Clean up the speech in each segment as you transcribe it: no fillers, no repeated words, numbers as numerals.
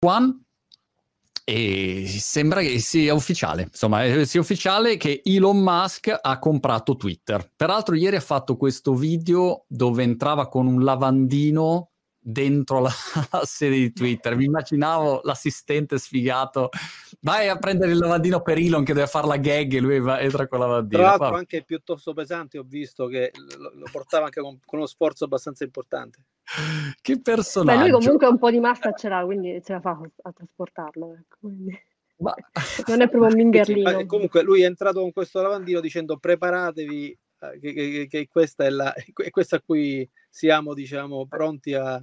One, e sembra che sia ufficiale, insomma, sia ufficiale che Elon Musk ha comprato Twitter. Peraltro ieri ha fatto questo video dove entrava con un lavandino dentro la sede di Twitter. Mi immaginavo l'assistente sfigato, vai a prendere il lavandino per Elon che deve fare la gag e lui va, entra con la lavandina. Tra l'altro anche piuttosto pesante, ho visto che lo portava anche con uno sforzo abbastanza importante. Che personaggio. Beh, lui comunque un po' di massa ce l'ha, quindi ce la fa a trasportarlo, ecco. Quindi... Ma... non è proprio un mingerlino. Comunque lui è entrato con questo lavandino dicendo preparatevi che questa è la, questa a cui siamo, diciamo, pronti a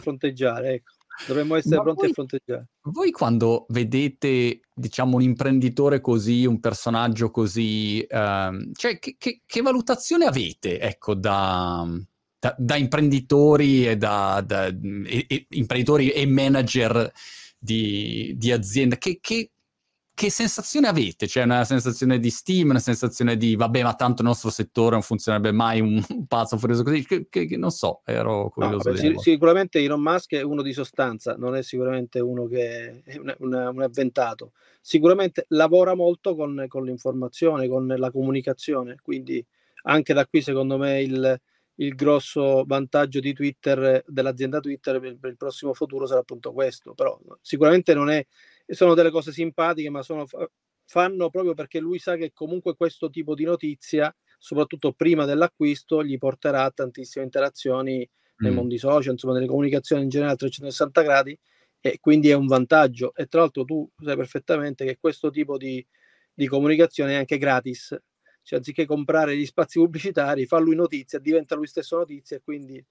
fronteggiare, ecco. Dovremmo essere pronti a fronteggiare. Voi quando vedete, diciamo, un imprenditore così, un personaggio così, cioè che valutazione avete, ecco, da imprenditori e imprenditori e manager di azienda, che sensazione avete? C'è una sensazione di stima, una sensazione di vabbè, ma tanto il nostro settore non funzionerebbe mai, un pazzo furioso così, che non so, ero curioso. No, vabbè, sicuramente Elon Musk è uno di sostanza, non è sicuramente uno che è un avventato. Sicuramente lavora molto con l'informazione, con la comunicazione, quindi anche da qui secondo me il grosso vantaggio di Twitter, dell'azienda Twitter per il prossimo futuro sarà appunto questo. Però sicuramente non è, sono delle cose simpatiche, ma fanno proprio perché lui sa che comunque questo tipo di notizia, soprattutto prima dell'acquisto, gli porterà tantissime interazioni nei mondi social, insomma nelle comunicazioni in generale a 360 gradi, e quindi è un vantaggio. E tra l'altro tu sai perfettamente che questo tipo di comunicazione è anche gratis, cioè anziché comprare gli spazi pubblicitari fa lui notizia, diventa lui stesso notizia, e quindi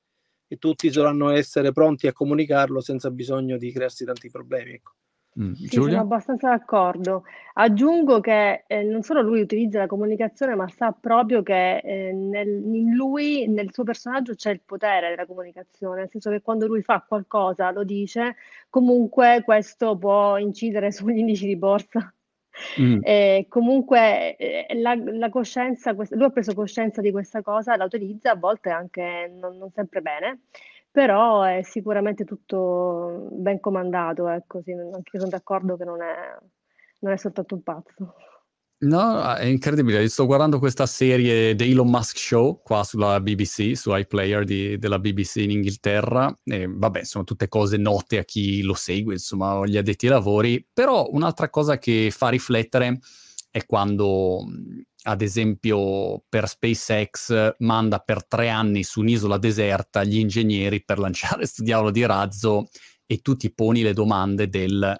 e tutti dovranno essere pronti a comunicarlo senza bisogno di crearsi tanti problemi, ecco. Sì, sono abbastanza d'accordo. Aggiungo che non solo lui utilizza la comunicazione, ma sa proprio che nel suo personaggio c'è il potere della comunicazione, nel senso che quando lui fa qualcosa, lo dice, comunque questo può incidere sugli indici di borsa. Comunque la coscienza, lui ha preso coscienza di questa cosa, la utilizza a volte anche non sempre bene, però è sicuramente tutto ben comandato, ecco. Sì, anche io sono d'accordo che non è soltanto un pazzo. No, è incredibile. Sto guardando questa serie The Elon Musk Show qua sulla BBC, su iPlayer della BBC in Inghilterra. E, vabbè, sono tutte cose note a chi lo segue, insomma, gli addetti ai lavori. Però un'altra cosa che fa riflettere è quando, ad esempio, per SpaceX manda per 3 anni su un'isola deserta gli ingegneri per lanciare sto diavolo di razzo, e tu ti poni le domande del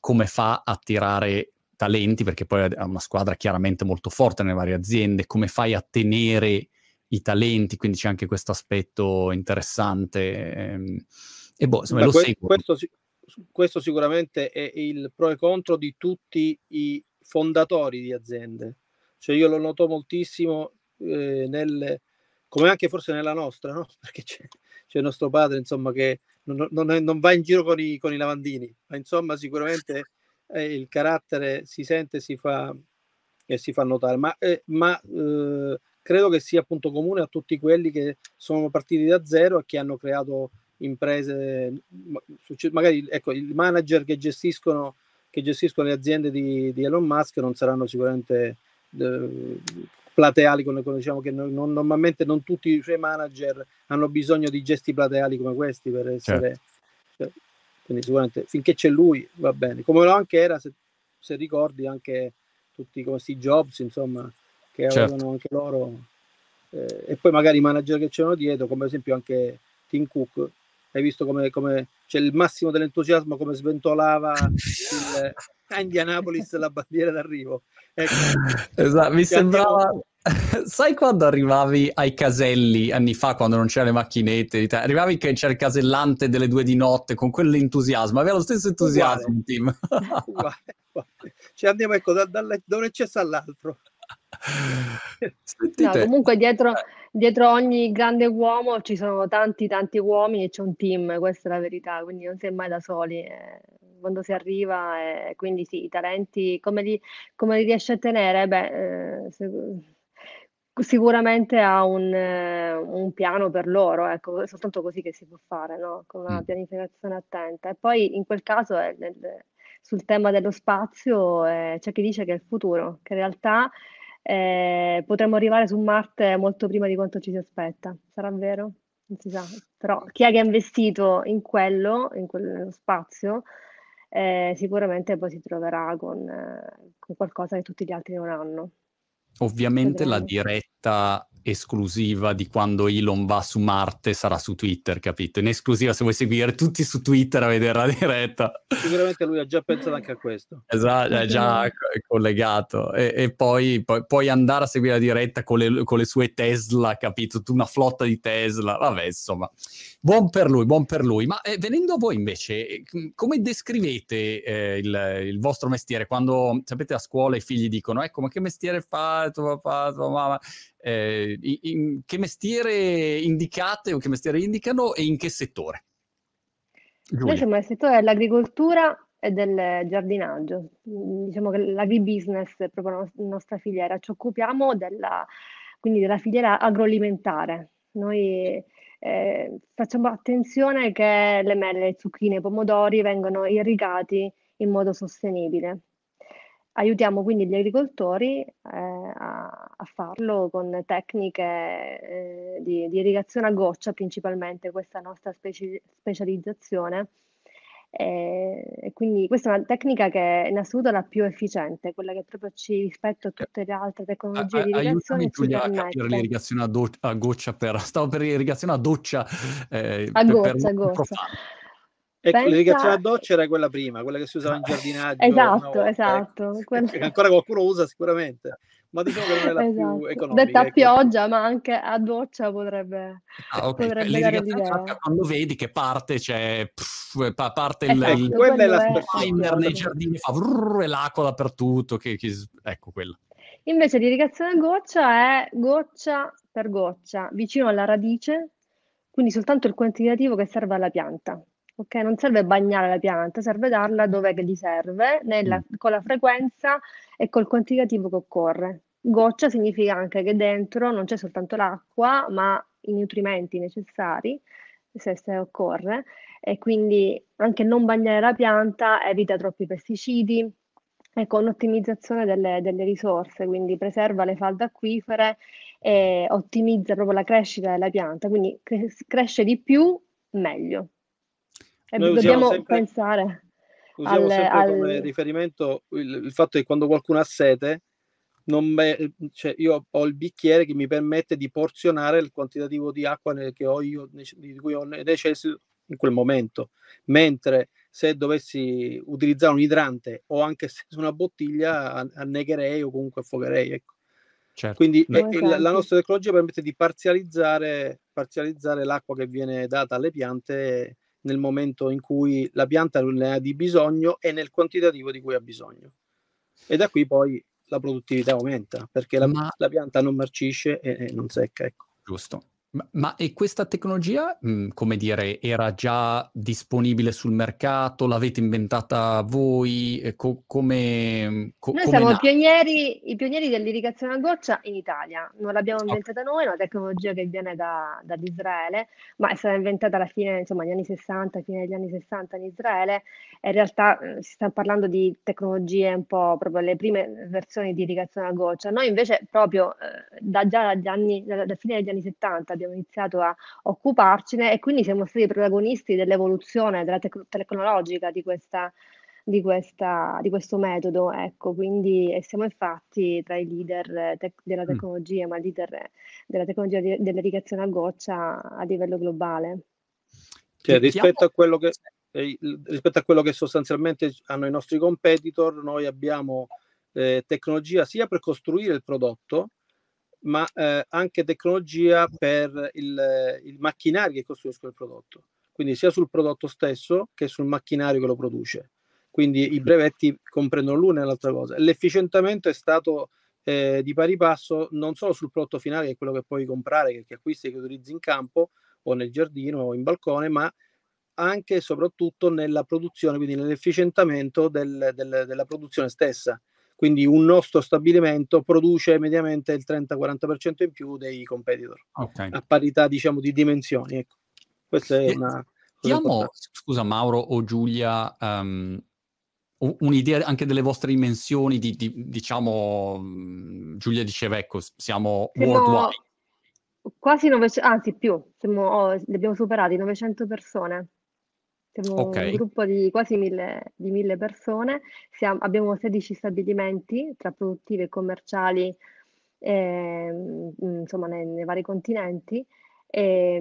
come fa a tirare talenti, perché poi è una squadra chiaramente molto forte nelle varie aziende, come fai a tenere i talenti, quindi c'è anche questo aspetto interessante. E boh, insomma, seguo. Questo sicuramente è il pro e contro di tutti i fondatori di aziende, cioè io lo noto moltissimo come anche forse nella nostra, no? Perché c'è il nostro padre, insomma, che non va in giro con i lavandini, ma insomma sicuramente il carattere si sente, si fa notare, ma credo che sia appunto comune a tutti quelli che sono partiti da zero e che hanno creato imprese, magari, ecco, i manager che gestiscono le aziende di Elon Musk non saranno sicuramente plateali, come diciamo che normalmente non tutti i suoi manager hanno bisogno di gesti plateali come questi per essere... Certo. Quindi sicuramente finché c'è lui va bene, come lo anche era, se ricordi, anche tutti come Steve Jobs, insomma, che avevano anche loro e poi magari i manager che c'erano dietro, come ad esempio anche Tim Cook. Hai visto come c'è il massimo dell'entusiasmo, come sventolava a Indianapolis la bandiera d'arrivo, ecco. Esatto, mi sembrava... Sai quando arrivavi ai caselli anni fa, quando non c'erano le macchinette, arrivavi che c'era il casellante delle 2 di notte con quell'entusiasmo, aveva lo stesso entusiasmo. Team. Ci andiamo, ecco, da un eccesso all'altro. No, comunque dietro ogni grande uomo ci sono tanti uomini e c'è un team, questa è la verità, quindi non si è mai da soli quando si arriva, quindi sì, i talenti come li riesce a tenere, beh, sicuramente ha un piano per loro, ecco, è soltanto così che si può fare, no? Con una pianificazione attenta. E poi in quel caso sul tema dello spazio c'è chi dice che è il futuro, che in realtà potremmo arrivare su Marte molto prima di quanto ci si aspetta. Sarà vero? Non si sa. Però chi è che ha investito in quello, in quello spazio, sicuramente poi si troverà con qualcosa che tutti gli altri non hanno. Ovviamente la diretta esclusiva di quando Elon va su Marte sarà su Twitter, capito? In esclusiva, se vuoi seguire tutti su Twitter a vedere la diretta. Sicuramente lui ha già pensato anche a questo. Esatto, è già collegato. E poi andare a seguire la diretta con le sue Tesla, capito? Una flotta di Tesla. Vabbè, insomma, buon per lui, buon per lui. Ma venendo a voi invece, come descrivete il vostro mestiere? Quando, sapete, a scuola i figli dicono, ecco, ma che mestiere fa tuo papà, tua mamma? Che mestiere indicate o che mestiere indicano e in che settore? Giulia. Noi siamo nel settore dell'agricoltura e del giardinaggio, diciamo che l'agribusiness è proprio la nostra filiera, ci occupiamo quindi della filiera agroalimentare. Noi facciamo attenzione che le mele, le zucchine, i pomodori vengano irrigati in modo sostenibile. Aiutiamo quindi gli agricoltori a farlo con tecniche di irrigazione a goccia, principalmente questa è la nostra specializzazione. E quindi questa è una tecnica che è in assoluto la più efficiente, quella che proprio ci rispetto a tutte le altre tecnologie di irrigazione. Aiutami a capire l'irrigazione a goccia, stavo per irrigazione a doccia. A goccia. Ecco, l'irrigazione a doccia era quella prima, quella che si usava in giardinaggio. Esatto, no? Esatto. Che ancora qualcuno usa sicuramente, ma diciamo che non è la più economica. Detta a pioggia, ma anche a doccia potrebbe, potrebbe dare l'idea. Quando vedi che parte, parte il timer nei giardini, fa e l'acqua dappertutto, ecco quella. Invece l'irrigazione a goccia è goccia per goccia, vicino alla radice, quindi soltanto il quantitativo che serve alla pianta. Ok, non serve bagnare la pianta, serve darla dove che gli serve, con la frequenza e col quantitativo che occorre. Goccia significa anche che dentro non c'è soltanto l'acqua, ma i nutrimenti necessari, se occorre, e quindi anche non bagnare la pianta evita troppi pesticidi, e con ottimizzazione delle risorse, quindi preserva le falde acquifere e ottimizza proprio la crescita della pianta, quindi cresce di più, meglio. Dobbiamo pensare. Usiamo sempre come riferimento il fatto che quando qualcuno ha sete, io ho il bicchiere che mi permette di porzionare il quantitativo di acqua che ho io, di cui ho necessità in quel momento. Mentre se dovessi utilizzare un idrante o anche se una bottiglia, annegherei o comunque affogherei. Ecco. Certo. Quindi la nostra tecnologia permette di parzializzare l'acqua che viene data alle piante nel momento in cui la pianta ne ha di bisogno e nel quantitativo di cui ha bisogno. E da qui poi la produttività aumenta, perché la pianta non marcisce e non secca. Ecco. Giusto. Ma e questa tecnologia, come dire, era già disponibile sul mercato? L'avete inventata voi? Noi siamo i pionieri dell'irrigazione a goccia in Italia. Non l'abbiamo inventata noi, è una tecnologia che viene dall'Israele, ma è stata inventata alla fine, insomma, fine degli anni 60 in Israele. E in realtà si sta parlando di tecnologie un po' proprio le prime versioni di irrigazione a goccia. Noi invece proprio da fine degli anni 70 abbiamo iniziato a occuparcene e quindi siamo stati protagonisti dell'evoluzione della tecnologica di questo metodo, ecco, quindi siamo infatti tra i leader della tecnologia, ma leader della tecnologia dell'irrigazione a goccia a livello globale. Cioè, rispetto a quello che sostanzialmente hanno i nostri competitor, noi abbiamo tecnologia sia per costruire il prodotto, ma anche tecnologia per il macchinario che costruisce il prodotto, quindi sia sul prodotto stesso che sul macchinario che lo produce, quindi i brevetti comprendono l'una e l'altra cosa. L'efficientamento è stato di pari passo non solo sul prodotto finale, che è quello che puoi comprare, che acquisti, che utilizzi in campo o nel giardino o in balcone, ma anche e soprattutto nella produzione, quindi nell'efficientamento della produzione stessa. Quindi un nostro stabilimento produce mediamente il 30-40% in più dei competitor, okay, a parità, diciamo, di dimensioni. Ecco. Questa è una... Scusa Mauro o Giulia, un'idea anche delle vostre dimensioni, diciamo, Giulia diceva, ecco, siamo worldwide. Quasi 900, anzi più, li abbiamo superati, 900 persone. Siamo un gruppo di quasi 1000 persone, abbiamo 16 stabilimenti tra produttivi e commerciali, insomma, nei vari continenti. I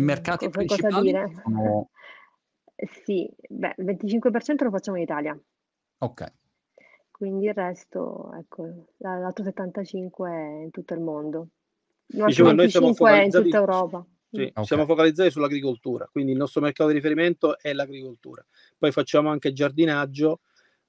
mercati principali sono... Sì, il 25% lo facciamo in Italia. Ok. Quindi il resto, ecco, l'altro 75% è in tutto il mondo. Dicevo, noi siamo focalizzati... è in tutta Europa. Sì, okay. Siamo focalizzati sull'agricoltura, quindi il nostro mercato di riferimento è l'agricoltura. Poi facciamo anche giardinaggio,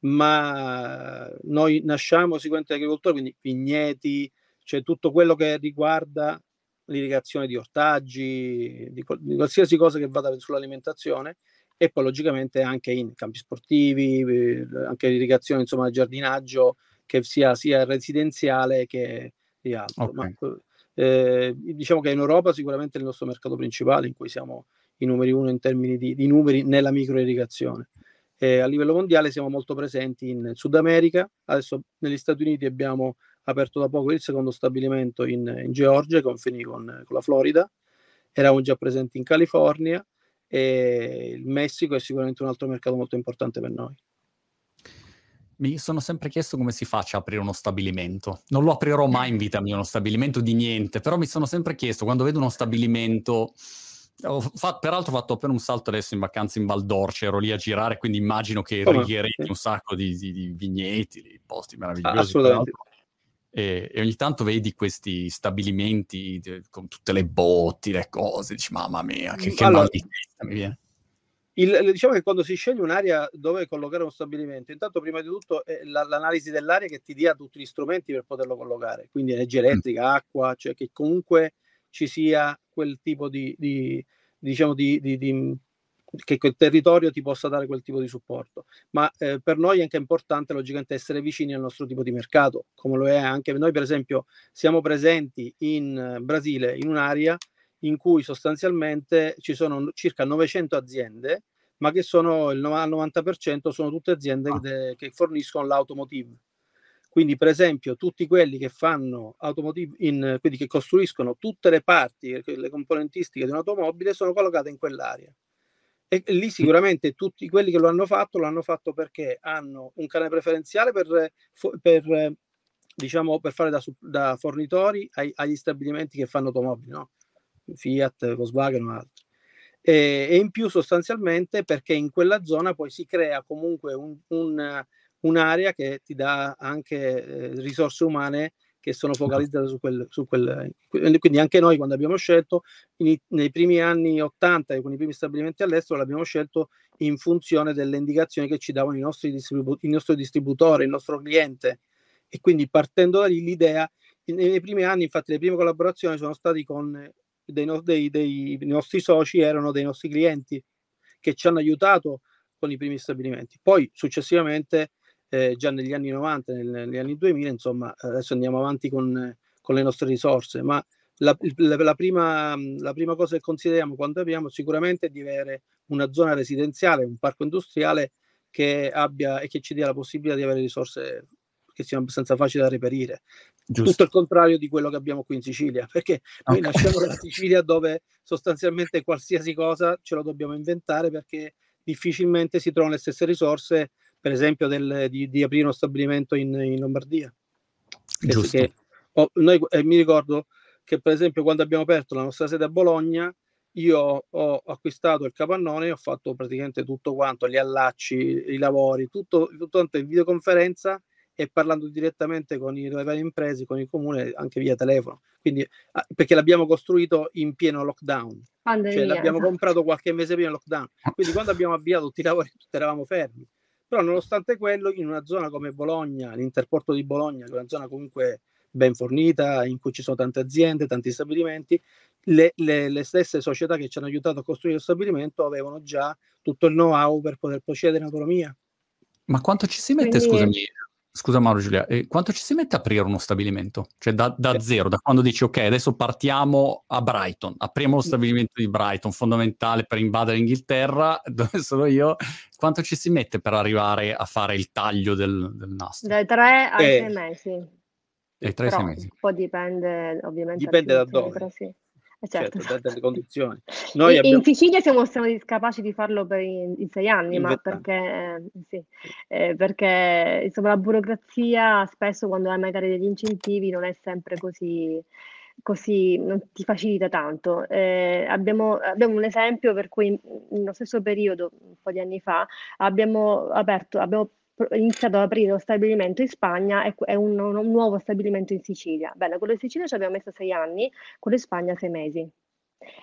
ma noi nasciamo sicuramente agricoltori, quindi vigneti, cioè tutto quello che riguarda l'irrigazione di ortaggi, di qualsiasi cosa che vada sull'alimentazione, e poi logicamente anche in campi sportivi, anche l'irrigazione, insomma, giardinaggio, che sia residenziale che di altro. Okay. Ma, diciamo che in Europa sicuramente è il nostro mercato principale, in cui siamo i numeri uno in termini di numeri nella microirrigazione. A livello mondiale siamo molto presenti in Sud America, adesso negli Stati Uniti abbiamo aperto da poco il secondo stabilimento in Georgia, confini con la Florida, eravamo già presenti in California, e il Messico è sicuramente un altro mercato molto importante per noi. Mi sono sempre chiesto come si faccia a aprire uno stabilimento. Non lo aprirò mai in vita mia, uno stabilimento di niente, però mi sono sempre chiesto, quando vedo uno stabilimento... Peraltro ho fatto appena un salto adesso in vacanza in Val d'Orcia, ero lì a girare, quindi immagino che irrigherete un sacco di vigneti, di posti meravigliosi. Assolutamente. E ogni tanto vedi questi stabilimenti con tutte le botti, le cose, dici mamma mia, che mal di testa mi viene. Diciamo che quando si sceglie un'area dove collocare uno stabilimento, intanto prima di tutto è l'analisi dell'area che ti dia tutti gli strumenti per poterlo collocare, quindi energia elettrica, acqua, cioè che comunque ci sia quel tipo di che quel territorio ti possa dare quel tipo di supporto. Ma per noi è anche importante logicamente essere vicini al nostro tipo di mercato, come lo è anche noi. Per esempio siamo presenti in Brasile, in un'area in cui sostanzialmente ci sono circa 900 aziende, ma che sono il 90% sono tutte aziende che forniscono l'automotive. Quindi per esempio tutti quelli che fanno automotive, quindi che costruiscono tutte le parti, le componentistiche di un'automobile sono collocate in quell'area. E lì sicuramente tutti quelli che l'hanno fatto perché hanno un canale preferenziale per fare da fornitori agli stabilimenti che fanno automobili, no? Fiat, Volkswagen o altri. E in più sostanzialmente perché in quella zona poi si crea comunque un'area che ti dà anche risorse umane che sono focalizzate su quel. Quindi anche noi quando abbiamo scelto, nei primi anni 80 e con i primi stabilimenti all'estero, l'abbiamo scelto in funzione delle indicazioni che ci davano il nostro distributore, il nostro cliente. E quindi partendo da lì l'idea, nei primi anni infatti le prime collaborazioni sono state con dei nostri soci, erano dei nostri clienti che ci hanno aiutato con i primi stabilimenti. Poi successivamente già negli anni 90, negli anni 2000, insomma, adesso andiamo avanti con le nostre risorse, ma la prima cosa che consideriamo quando abbiamo sicuramente è di avere una zona residenziale, un parco industriale che abbia e che ci dia la possibilità di avere risorse che siano abbastanza facili da reperire. Giusto. Tutto il contrario di quello che abbiamo qui in Sicilia, perché noi nasciamo dalla Sicilia dove sostanzialmente qualsiasi cosa ce lo dobbiamo inventare, perché difficilmente si trovano le stesse risorse, per esempio di aprire uno stabilimento in Lombardia. Giusto. Noi mi ricordo che per esempio quando abbiamo aperto la nostra sede a Bologna, io ho acquistato il capannone, ho fatto praticamente tutto quanto, gli allacci, i lavori, tutto in videoconferenza e parlando direttamente con le varie imprese, con il comune, anche via telefono. Quindi, perché l'abbiamo costruito in pieno lockdown. Pandemia, cioè l'abbiamo comprato qualche mese prima del lockdown. Quindi quando abbiamo avviato tutti i lavori tutti eravamo fermi. Però nonostante quello, in una zona come Bologna, l'interporto di Bologna, che è una zona comunque ben fornita, in cui ci sono tante aziende, tanti stabilimenti, le stesse società che ci hanno aiutato a costruire lo stabilimento avevano già tutto il know-how per poter procedere in autonomia. Ma quanto ci si mette, scusa Mauro Giulia, quanto ci si mette a aprire uno stabilimento? Cioè da zero, da quando dici ok adesso partiamo a Brighton, apriamo lo stabilimento di Brighton, fondamentale per invadere l'Inghilterra, dove sono io, quanto ci si mette per arrivare a fare il taglio del nastro? Dai 3 ai 6 mesi. Dai 3 ai 6 mesi. Poi dipende ovviamente. Dipende da dove. Però sì. Certo, date le condizioni. Noi in Sicilia siamo capaci di farlo per i 6 anni, ma perché, perché insomma la burocrazia spesso, quando hai magari degli incentivi, non è sempre così non ti facilita tanto. Abbiamo un esempio per cui nello stesso periodo, un po' di anni fa, abbiamo iniziato ad aprire uno stabilimento in Spagna e un nuovo stabilimento in Sicilia. Bene, quello in Sicilia ci abbiamo messo 6 anni, quello in Spagna 6 mesi.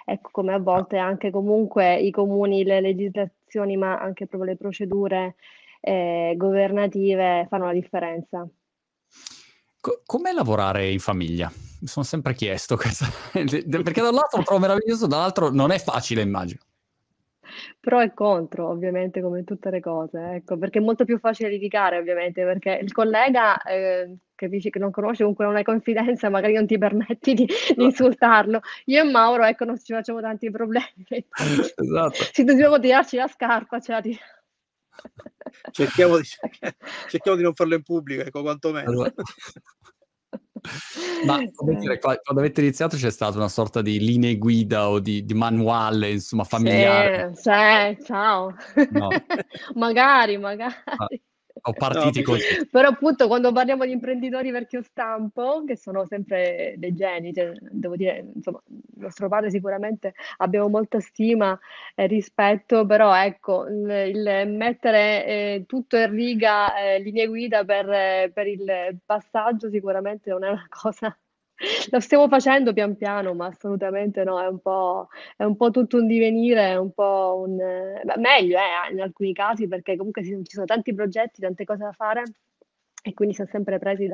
Ecco, come a volte anche comunque i comuni, le legislazioni, ma anche proprio le procedure governative fanno la differenza. Com'è lavorare in famiglia? Mi sono sempre chiesto questo, perché da un lato lo trovo meraviglioso, dall'altro non è facile, immagino. Pro e contro, ovviamente, come tutte le cose, ecco, perché è molto più facile litigare, ovviamente, perché il collega capisci che non conosce, comunque non hai confidenza, magari non ti permetti di insultarlo. Io e Mauro, ecco, non ci facciamo tanti problemi. Esatto. Se dobbiamo tirarci la scarpa, cerchiamo di non farlo in pubblico, ecco, quantomeno. Allora. Ma come dire, quando avete iniziato c'è stata una sorta di linee guida o di manuale, insomma, familiare? Sì, ciao. No. magari. Ah, ho partiti così. Però appunto quando parliamo di imprenditori vecchio stampo, che sono sempre dei geni, cioè, devo dire, insomma, nostro padre sicuramente abbiamo molta stima e rispetto, però ecco, il mettere tutto in riga, linee guida per il passaggio sicuramente non è una cosa... Lo stiamo facendo pian piano, ma assolutamente no, è un po' tutto un divenire, è un po' un... meglio in alcuni casi, perché comunque ci sono tanti progetti, tante cose da fare, e quindi siamo sempre presi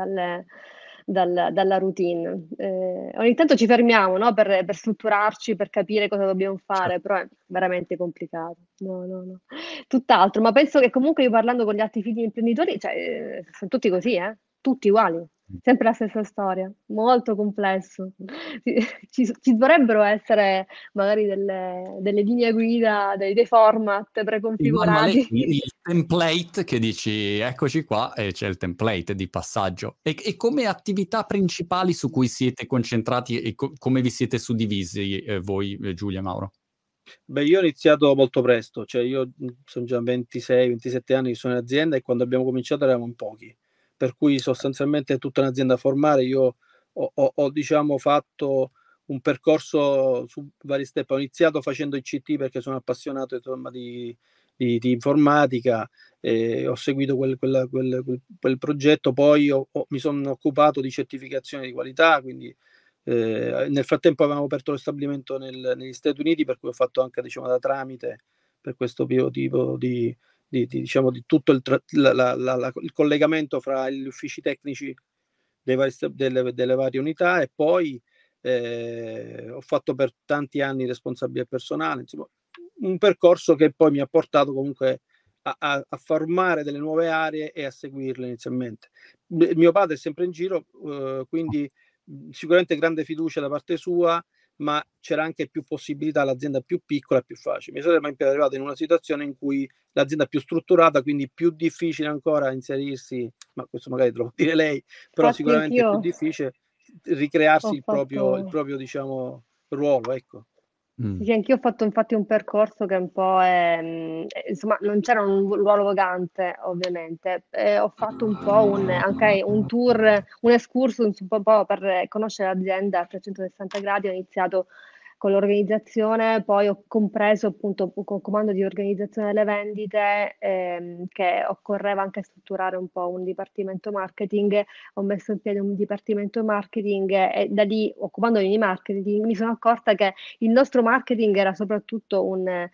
dalla routine. Ogni tanto ci fermiamo, no? per strutturarci, per capire cosa dobbiamo fare, però è veramente complicato. No. Tutt'altro, ma penso che comunque io, parlando con gli altri figli imprenditori, cioè, sono tutti così, tutti uguali. Sempre la stessa storia, molto complesso. Ci dovrebbero essere magari delle linee guida, dei format preconfigurati. Il template che dici, eccoci qua, e c'è il template di passaggio. E come attività principali su cui siete concentrati e come vi siete suddivisi voi, Giulia e Mauro? Beh, io ho iniziato molto presto, cioè io sono già 26-27 anni che sono in azienda, e quando abbiamo cominciato eravamo in pochi. Per cui sostanzialmente è tutta un'azienda a formare. Io ho diciamo fatto un percorso su vari step. Ho iniziato facendo ICT perché sono appassionato di informatica, ho seguito quel progetto, poi mi sono occupato di certificazione di qualità, quindi nel frattempo avevamo aperto lo stabilimento negli Stati Uniti, per cui ho fatto anche, diciamo, da tramite per questo tipo di tutto il collegamento fra gli uffici tecnici delle varie unità, e poi ho fatto per tanti anni responsabile personale, insomma un percorso che poi mi ha portato comunque a formare delle nuove aree e a seguirle inizialmente. Mio padre è sempre in giro, quindi sicuramente grande fiducia da parte sua, ma c'era anche più possibilità, l'azienda più piccola è più facile. Mi sono arrivato in una situazione in cui l'azienda è più strutturata, quindi più difficile ancora inserirsi, ma questo magari te lo può dire lei, però infatti sicuramente è più difficile ricrearsi il proprio diciamo ruolo, ecco. Sì, anch'io ho fatto infatti un percorso che un po' insomma non c'era un ruolo vagante, ovviamente, ho fatto un po' un tour, un excursus un po' per conoscere l'azienda a 360 gradi. Ho iniziato con l'organizzazione, poi ho compreso appunto con comando di organizzazione delle vendite che occorreva anche strutturare un po' un dipartimento marketing. Ho messo in piedi un dipartimento marketing e da lì, occupandomi di marketing, mi sono accorta che il nostro marketing era soprattutto un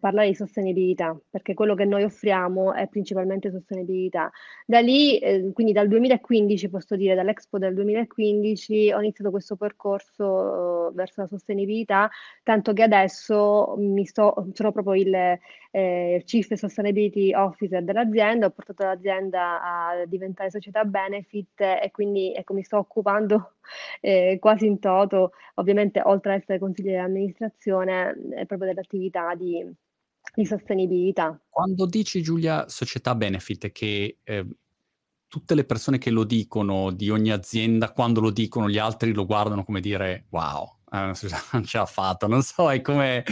parlare di sostenibilità, perché quello che noi offriamo è principalmente sostenibilità. Da lì, quindi dal 2015, posso dire, dall'Expo del 2015, ho iniziato questo percorso verso la sostenibilità, sostenibilità, tanto che adesso sono proprio il Chief Sustainability Officer dell'azienda, ho portato l'azienda a diventare società benefit e quindi ecco, mi sto occupando quasi in toto, ovviamente oltre ad essere consigliere di amministrazione, proprio dell'attività di sostenibilità. Quando dici, Giulia, società benefit, che tutte le persone che lo dicono di ogni azienda, quando lo dicono gli altri lo guardano come dire wow, non ce l'ha fatta, non so, è come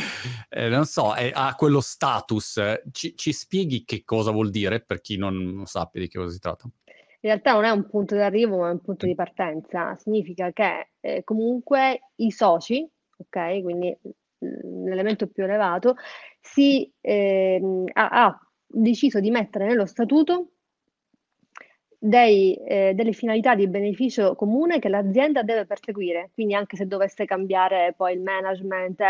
non so, ha quello status. Ci spieghi che cosa vuol dire per chi non sappia di che cosa si tratta? In realtà non è un punto d'arrivo, ma è un punto di partenza. Significa che comunque i soci, ok, quindi l'elemento più elevato, ha deciso di mettere nello statuto delle finalità di beneficio comune che l'azienda deve perseguire, quindi anche se dovesse cambiare poi il management,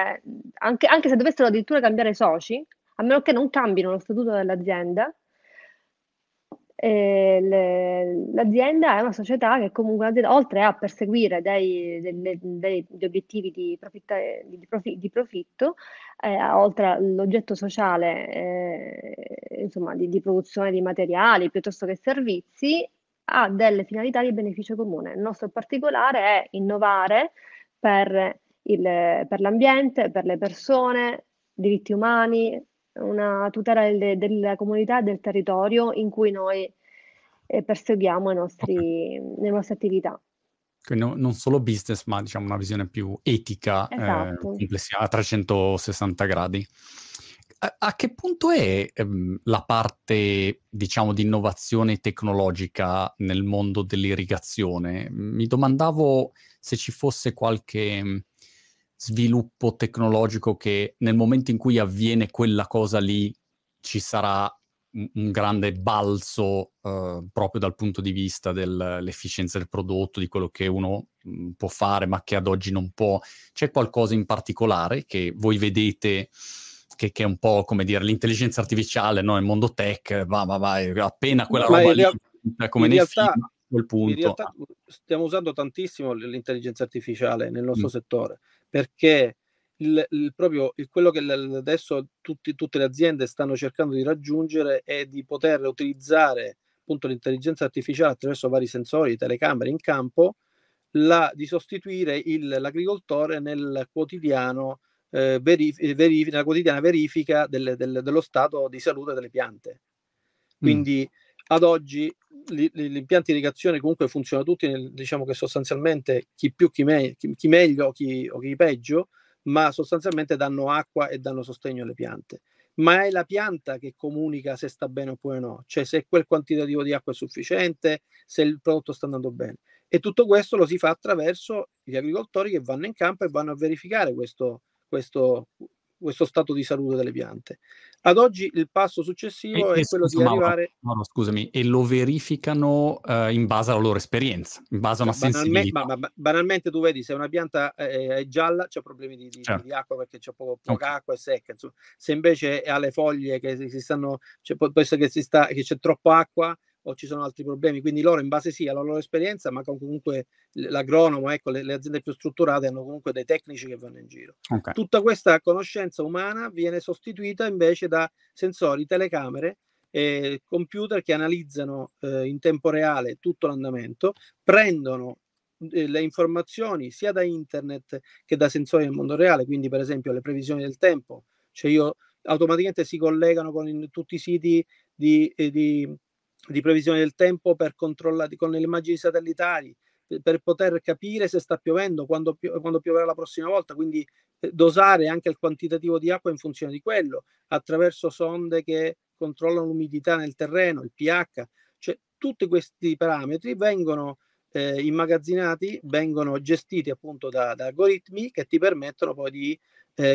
anche se dovessero addirittura cambiare i soci, a meno che non cambino lo statuto dell'azienda, l'azienda è una società che comunque, oltre a perseguire degli obiettivi di profitto, oltre all'oggetto sociale, insomma, di produzione di materiali piuttosto che servizi, ha delle finalità di beneficio comune. Il nostro particolare è innovare per l'ambiente, per le persone, diritti umani, una tutela della comunità e del territorio in cui noi perseguiamo le nostre attività. Quindi non solo business, ma diciamo una visione più etica, esatto, complessiva, a 360 gradi. A che punto è la parte, diciamo, di innovazione tecnologica nel mondo dell'irrigazione? Mi domandavo se ci fosse qualche sviluppo tecnologico che nel momento in cui avviene quella cosa lì ci sarà un grande balzo proprio dal punto di vista dell'efficienza del prodotto, di quello che uno può fare ma che ad oggi non può. C'è qualcosa in particolare che voi vedete che è un po' come dire l'intelligenza artificiale, no? Il mondo tech, appena quella roba lì, come nei film, a quel punto. In realtà stiamo usando tantissimo l'intelligenza artificiale nel nostro settore, perché quello che adesso tutte le aziende stanno cercando di raggiungere è di poter utilizzare appunto l'intelligenza artificiale attraverso vari sensori, telecamere in campo, di sostituire l'agricoltore nel quotidiano, nella quotidiana verifica dello stato di salute delle piante. Quindi ad oggi gli impianti di irrigazione comunque funzionano tutti, diciamo che sostanzialmente chi più, chi meglio o chi peggio, ma sostanzialmente danno acqua e danno sostegno alle piante. Ma è la pianta che comunica se sta bene oppure no, cioè se quel quantitativo di acqua è sufficiente, se il prodotto sta andando bene. E tutto questo lo si fa attraverso gli agricoltori che vanno in campo e vanno a verificare questo stato di salute delle piante. Ad oggi il passo successivo è quello di arrivare... Mauro, scusami, e lo verificano in base alla loro esperienza, in base a una sensibilità. Banalmente tu vedi, se una pianta è gialla c'è problemi di acqua perché c'è poca acqua e secca. Insomma. Se invece ha le foglie che si stanno... Cioè, può essere che c'è troppa acqua o ci sono altri problemi. Quindi loro in base alla loro esperienza, ma comunque l'agronomo, ecco, le aziende più strutturate hanno comunque dei tecnici che vanno in giro. Okay. Tutta questa conoscenza umana viene sostituita invece da sensori, telecamere, computer che analizzano in tempo reale tutto l'andamento, prendono le informazioni sia da internet che da sensori nel mondo reale, quindi per esempio le previsioni del tempo. Cioè automaticamente si collegano con tutti i siti di previsione del tempo per controllare con le immagini satellitari per poter capire se sta piovendo, quando pioverà la prossima volta, quindi dosare anche il quantitativo di acqua in funzione di quello, attraverso sonde che controllano l'umidità nel terreno, il pH, cioè tutti questi parametri vengono immagazzinati, vengono gestiti appunto da algoritmi che ti permettono poi di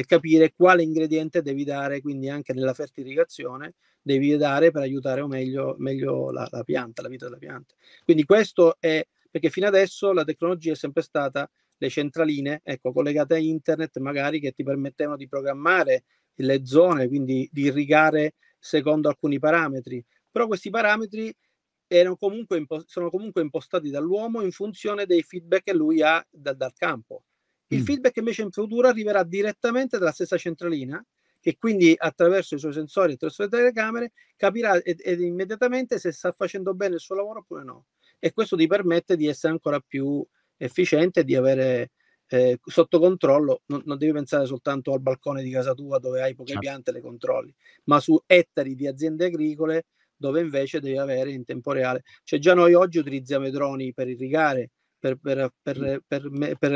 capire quale ingrediente devi dare, quindi anche nella fertirrigazione devi dare per aiutare o meglio la pianta, la vita della pianta. Quindi questo è, perché fino adesso la tecnologia è sempre stata le centraline, ecco, collegate a internet magari, che ti permettevano di programmare le zone, quindi di irrigare secondo alcuni parametri, però questi parametri sono comunque impostati dall'uomo in funzione dei feedback che lui ha dal campo. Il feedback invece in futuro arriverà direttamente dalla stessa centralina, che quindi attraverso i suoi sensori, attraverso le telecamere, capirà ed immediatamente se sta facendo bene il suo lavoro oppure no. E questo ti permette di essere ancora più efficiente, di avere sotto controllo, non devi pensare soltanto al balcone di casa tua dove hai poche piante e le controlli, ma su ettari di aziende agricole dove invece devi avere in tempo reale. Cioè già noi oggi utilizziamo i droni per irrigare, per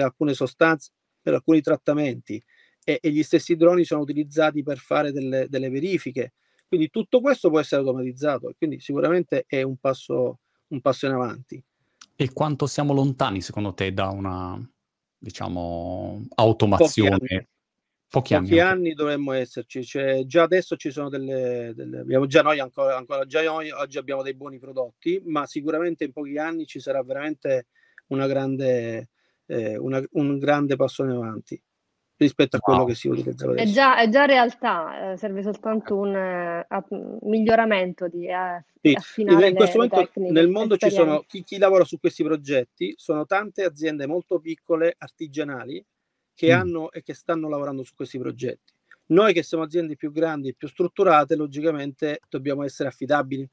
alcune sostanze, per alcuni trattamenti, e gli stessi droni sono utilizzati per fare delle verifiche, quindi tutto questo può essere automatizzato e quindi sicuramente è un passo in avanti. E quanto siamo lontani secondo te da una, diciamo, automazione? Pochi anni dovremmo esserci, cioè, già adesso ci sono oggi abbiamo dei buoni prodotti, ma sicuramente in pochi anni ci sarà veramente un grande passo in avanti rispetto a quello che si utilizzava adesso. È già realtà, serve soltanto un miglioramento di affinare in questo momento tecniche, nel mondo ci sono chi lavora su questi progetti, sono tante aziende molto piccole, artigianali, che hanno e che stanno lavorando su questi progetti. Noi che siamo aziende più grandi e più strutturate, logicamente dobbiamo essere affidabili,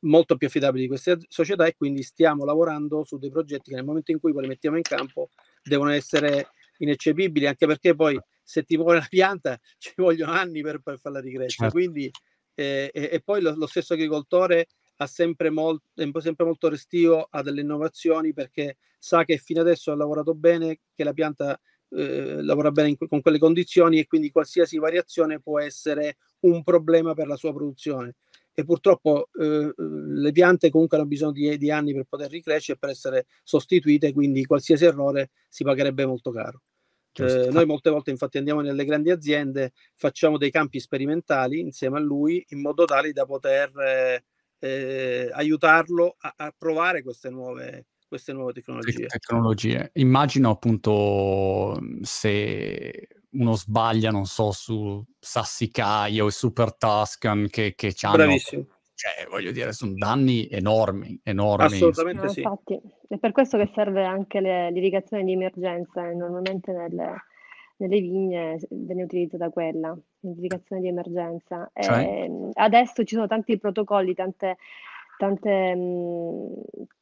molto più affidabili di queste società, e quindi stiamo lavorando su dei progetti che nel momento in cui poi li mettiamo in campo devono essere ineccepibili, anche perché poi se ti muore la pianta ci vogliono anni per farla ricrescere, quindi e poi lo stesso agricoltore ha sempre molto restio a delle innovazioni, perché sa che fino adesso ha lavorato bene, che la pianta lavora bene con quelle condizioni, e quindi qualsiasi variazione può essere un problema per la sua produzione, e purtroppo le piante comunque hanno bisogno di anni per poter ricrescere, per essere sostituite, quindi qualsiasi errore si pagherebbe molto caro. Noi molte volte infatti andiamo nelle grandi aziende, facciamo dei campi sperimentali insieme a lui in modo tale da poter aiutarlo a provare queste nuove tecnologie. Immagino appunto se uno sbaglia, non so, su Sassicaia o Super Tuscan che c'hanno. Bravissimo. Cioè, voglio dire, sono danni enormi. Assolutamente sì. Infatti, è per questo che serve anche l'irrigazione di emergenza, normalmente nelle vigne viene utilizzata quella, l'irrigazione di emergenza. Cioè? Adesso ci sono tanti protocolli, tante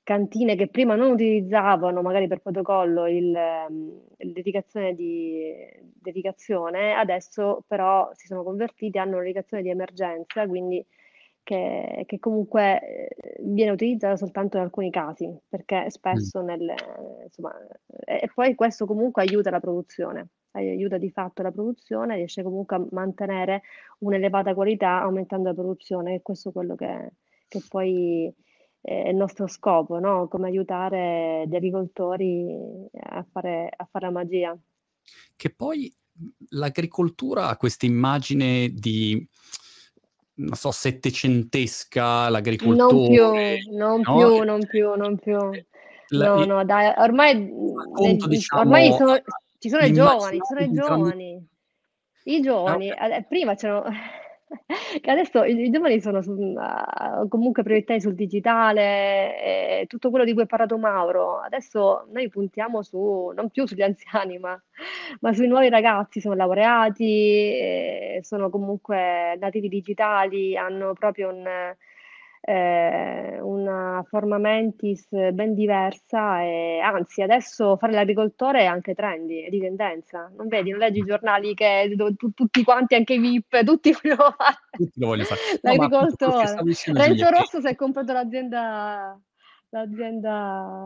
cantine che prima non utilizzavano magari per protocollo l'irrigazione adesso però si sono convertiti, hanno l'irrigazione di emergenza, quindi che comunque viene utilizzata soltanto in alcuni casi, perché spesso e poi questo comunque aiuta la produzione, aiuta di fatto la produzione, riesce comunque a mantenere un'elevata qualità aumentando la produzione, e questo è quello che poi è il nostro scopo, no? Come aiutare gli agricoltori a fare la magia. Che poi l'agricoltura ha questa immagine di, non so, settecentesca, l'agricoltore... Non più. Dai, ormai ci sono i giovani. I giovani, prima c'erano... Che adesso i giovani sono comunque prioritari sul digitale, tutto quello di cui ha parlato Mauro. Adesso noi puntiamo non più sugli anziani, ma sui nuovi ragazzi. Sono laureati, sono comunque nativi digitali, hanno proprio una forma mentis ben diversa, e anzi adesso fare l'agricoltore è anche trendy, è di tendenza. Non leggi i giornali che tutti quanti, anche i VIP, tutti vogliono fare l'agricoltore. Renzo Rosso si è comprato l'azienda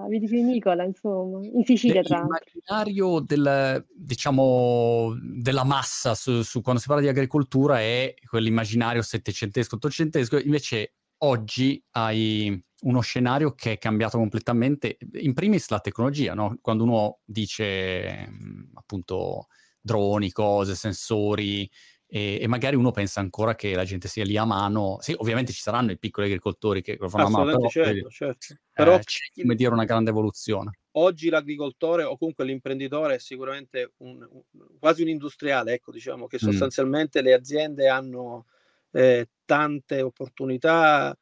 vitivinicola, insomma, in Sicilia. L'immaginario della massa su quando si parla di agricoltura è quell'immaginario settecentesco, ottocentesco. Invece oggi hai uno scenario che è cambiato completamente, in primis la tecnologia, no? Quando uno dice appunto droni, cose, sensori, e magari uno pensa ancora che la gente sia lì a mano. Sì, ovviamente ci saranno i piccoli agricoltori che lo fanno a mano, però, certo. Però c'è, come dire, una grande evoluzione. Oggi l'agricoltore o comunque l'imprenditore è sicuramente quasi un industriale, ecco, diciamo che sostanzialmente le aziende hanno tante opportunità,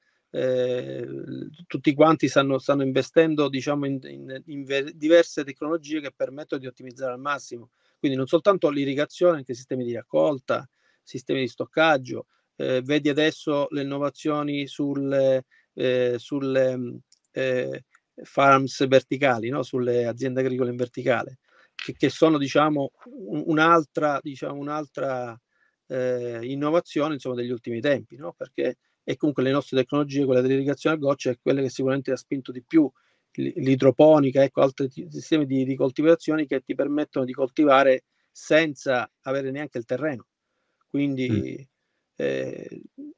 tutti quanti stanno investendo, diciamo, in diverse tecnologie che permettono di ottimizzare al massimo, quindi non soltanto l'irrigazione, anche sistemi di raccolta, sistemi di stoccaggio. Vedi adesso le innovazioni sulle farms verticali, no? Sulle aziende agricole in verticale, che sono, diciamo, un'altra innovazione, insomma, degli ultimi tempi, no? Perché e comunque le nostre tecnologie, quella dell'irrigazione a goccia, è quella che sicuramente ha spinto di più, l'idroponica, ecco, altri sistemi di coltivazioni che ti permettono di coltivare senza avere neanche il terreno. Quindi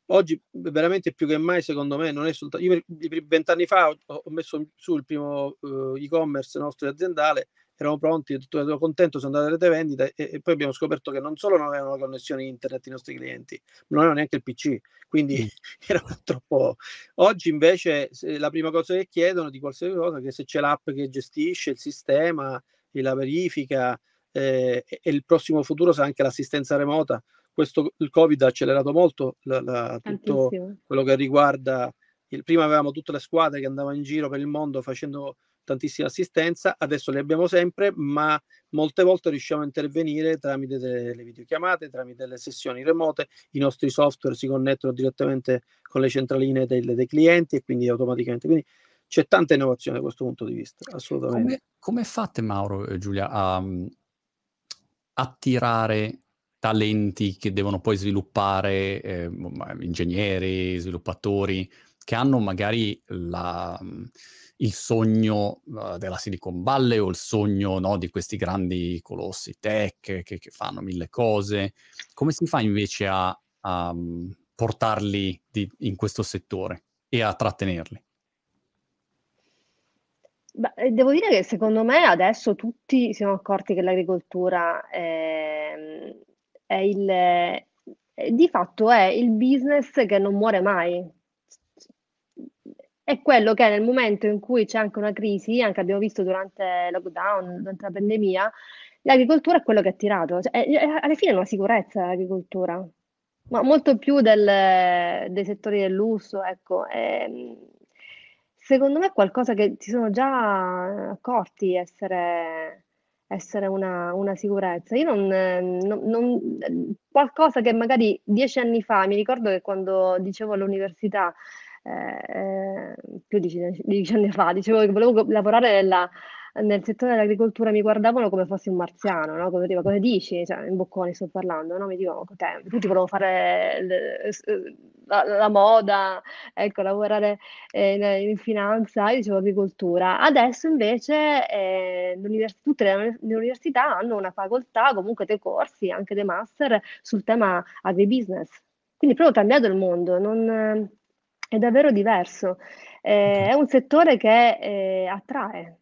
oggi veramente più che mai, secondo me, non è soltanto. Io 20 anni fa ho messo su il primo e-commerce nostro aziendale, eravamo pronti, tutto ero contento, sono andato alle rete vendita e poi abbiamo scoperto che non solo non avevano la connessione internet i nostri clienti, non avevano neanche il PC, quindi era troppo. Oggi invece la prima cosa che chiedono di qualsiasi cosa è che se c'è l'app che gestisce il sistema e la verifica, e il prossimo futuro sarà anche l'assistenza remota. Questo il Covid ha accelerato molto tutto quello che riguarda prima avevamo tutte le squadre che andavano in giro per il mondo facendo tantissima assistenza, adesso le abbiamo sempre, ma molte volte riusciamo a intervenire tramite le videochiamate, tramite le sessioni remote, i nostri software si connettono direttamente con le centraline dei clienti e quindi automaticamente. Quindi c'è tanta innovazione da questo punto di vista, assolutamente. Come fate, Mauro e Giulia, a attirare talenti che devono poi sviluppare, ingegneri, sviluppatori, che hanno magari il sogno della Silicon Valley o il sogno, no, di questi grandi colossi tech che fanno mille cose? Come si fa invece a portarli in questo settore e a trattenerli? Beh, devo dire che secondo me adesso tutti siamo accorti che l'agricoltura di fatto è il business che non muore mai. È quello che nel momento in cui c'è anche una crisi, anche abbiamo visto durante il lockdown, durante la pandemia, l'agricoltura è quello che ha attirato. Cioè, alla fine è una sicurezza l'agricoltura, ma molto più dei settori del lusso, ecco. Secondo me è qualcosa che si sono già accorti essere una sicurezza. Io qualcosa che magari 10 anni fa, mi ricordo che quando dicevo all'università, più di 10 anni fa, dicevo che volevo lavorare nel settore dell'agricoltura, mi guardavano come fossi un marziano, no? Come dico, cosa dici? Cioè, in bocconi sto parlando, no? Mi dicono, tutti volevano fare la moda, ecco, lavorare in finanza, io dicevo agricoltura. Adesso invece tutte le università hanno una facoltà, comunque dei corsi, anche dei master sul tema agribusiness. Quindi proprio cambiato il mondo, è davvero diverso. È un settore che attrae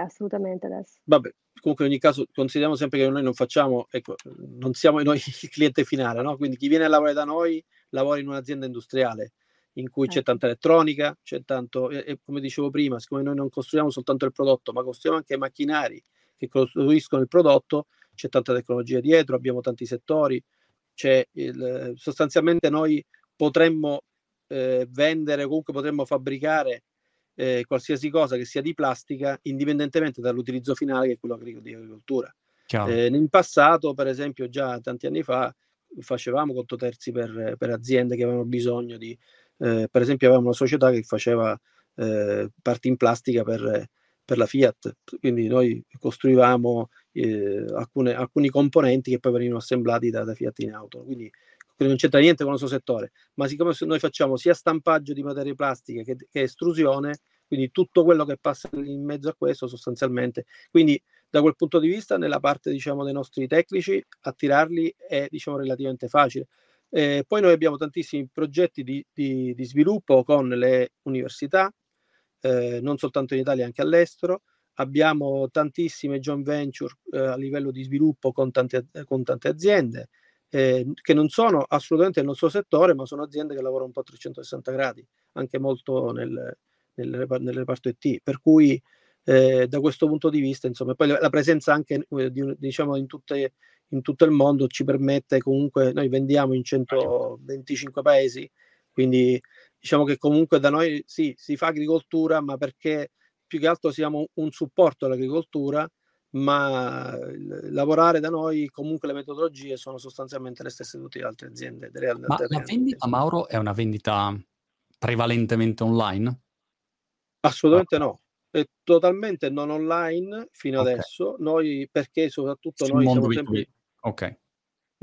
assolutamente adesso. Vabbè, comunque in ogni caso consideriamo sempre che noi non facciamo, ecco, non siamo noi il cliente finale, no? Quindi chi viene a lavorare da noi lavora in un'azienda industriale in cui c'è tanta elettronica, c'è tanto, e come dicevo prima, siccome noi non costruiamo soltanto il prodotto, ma costruiamo anche macchinari che costruiscono il prodotto, c'è tanta tecnologia dietro, abbiamo tanti settori, sostanzialmente noi potremmo vendere, comunque potremmo fabbricare qualsiasi cosa che sia di plastica, indipendentemente dall'utilizzo finale, che è quello di agricoltura. In passato, per esempio, già tanti anni fa, facevamo conto terzi per aziende che avevano bisogno di... per esempio avevamo una società che faceva parti in plastica per la Fiat, quindi noi costruivamo alcuni componenti che poi venivano assemblati da Fiat in auto, quindi non c'entra niente con il suo settore, ma siccome noi facciamo sia stampaggio di materie plastiche che estrusione, quindi tutto quello che passa in mezzo a questo sostanzialmente, quindi da quel punto di vista nella parte, diciamo, dei nostri tecnici attirarli è, diciamo, relativamente facile. Poi noi abbiamo tantissimi progetti di sviluppo con le università, non soltanto in Italia, anche all'estero. Abbiamo tantissime joint venture a livello di sviluppo con tante aziende, che non sono assolutamente nel nostro settore, ma sono aziende che lavorano un po' a 360 gradi, anche molto nel reparto IT, per cui da questo punto di vista, insomma, poi la presenza anche diciamo in tutto il mondo ci permette, comunque noi vendiamo in 125 paesi, quindi diciamo che comunque da noi sì, si fa agricoltura, ma perché più che altro siamo un supporto all'agricoltura, ma lavorare da noi comunque le metodologie sono sostanzialmente le stesse di tutte le altre aziende. Ma la vendita, Mauro, è una vendita prevalentemente online? Assolutamente no, è totalmente non online fino adesso. Noi, perché soprattutto noi siamo sempre...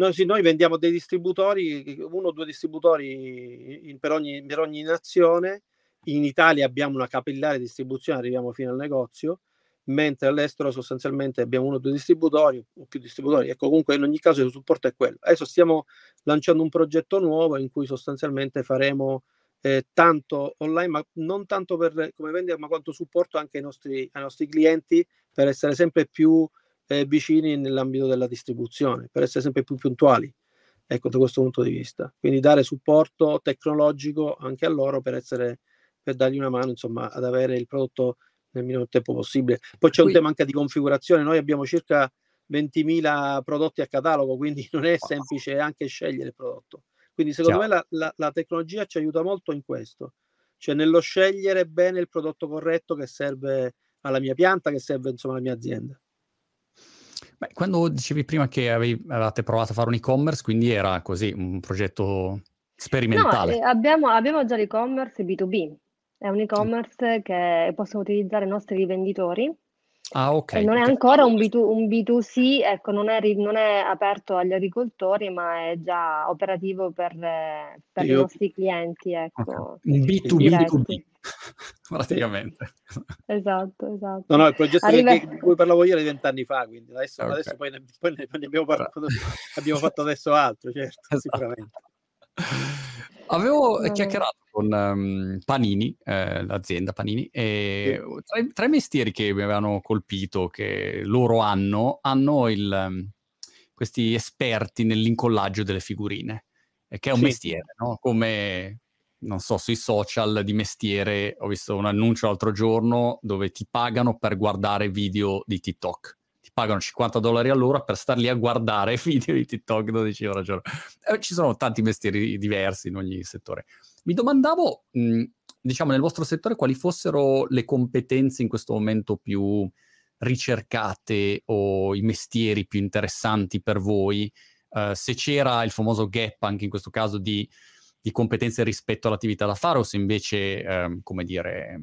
Noi, sì, noi vendiamo dei distributori, 1 o 2 distributori per ogni nazione. In Italia abbiamo una capillare distribuzione, arriviamo fino al negozio, mentre all'estero sostanzialmente abbiamo 1 o 2 distributori o più distributori. Ecco, comunque in ogni caso il supporto è quello. Adesso stiamo lanciando un progetto nuovo in cui sostanzialmente faremo tanto online, ma non tanto per come vendere, ma quanto supporto anche ai nostri clienti, per essere sempre più vicini nell'ambito della distribuzione, per essere sempre più puntuali, ecco, da questo punto di vista. Quindi dare supporto tecnologico anche a loro per dargli una mano, insomma, ad avere il prodotto nel minor tempo possibile. Poi c'è un tema anche di configurazione. Noi abbiamo circa 20.000 prodotti a catalogo, quindi non è semplice anche scegliere il prodotto. Quindi secondo me la tecnologia ci aiuta molto in questo, cioè nello scegliere bene il prodotto corretto che serve alla mia pianta, che serve insomma alla mia azienda. Beh, quando dicevi prima che avevate provato a fare un e-commerce, quindi era così un progetto sperimentale. No, abbiamo già l'e-commerce B2B. È un e-commerce che possono utilizzare i nostri rivenditori. Ah, ok. E non è ancora un B2C, ecco, non è aperto agli agricoltori, ma è già operativo per i nostri clienti, ecco. Un B2B praticamente. Esatto. No, il progetto di cui parlavo io era di 20 anni fa, quindi adesso poi ne abbiamo parlato, abbiamo fatto adesso altro, certo, sicuramente. Avevo chiacchierato con Panini, l'azienda Panini, e tra i mestieri che mi avevano colpito, che loro hanno questi esperti nell'incollaggio delle figurine, che è un mestiere, no? Come, non so, sui social di mestiere ho visto un annuncio l'altro giorno dove ti pagano per guardare video di TikTok. Pagano $50 all'ora per star lì a guardare video di TikTok 12 ore al giorno. Ci sono tanti mestieri diversi in ogni settore. Mi domandavo, diciamo, nel vostro settore quali fossero le competenze in questo momento più ricercate o i mestieri più interessanti per voi, se c'era il famoso gap anche in questo caso di competenze rispetto all'attività da fare, o se invece, come dire,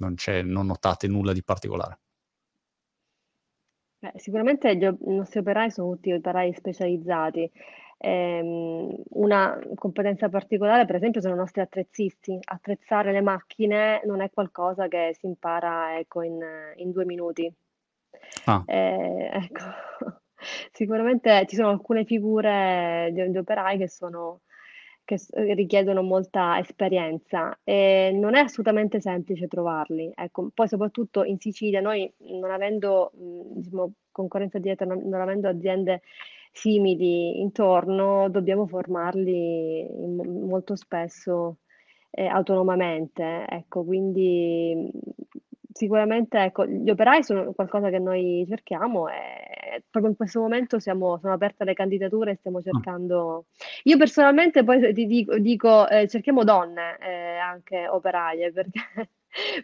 non notate nulla di particolare. Sicuramente i nostri operai sono tutti operai specializzati. Una competenza particolare, per esempio, sono i nostri attrezzisti. Attrezzare le macchine non è qualcosa che si impara, ecco, in 2 minuti. Ecco. Sicuramente ci sono alcune figure di operai che richiedono molta esperienza e non è assolutamente semplice trovarli. Ecco, poi soprattutto in Sicilia, noi non avendo concorrenza diretta, non avendo aziende simili intorno, dobbiamo formarli molto spesso autonomamente. Ecco, quindi sicuramente, ecco, gli operai sono qualcosa che noi cerchiamo e proprio in questo momento sono aperte le candidature e stiamo cercando. Io personalmente poi ti dico cerchiamo donne anche operaie,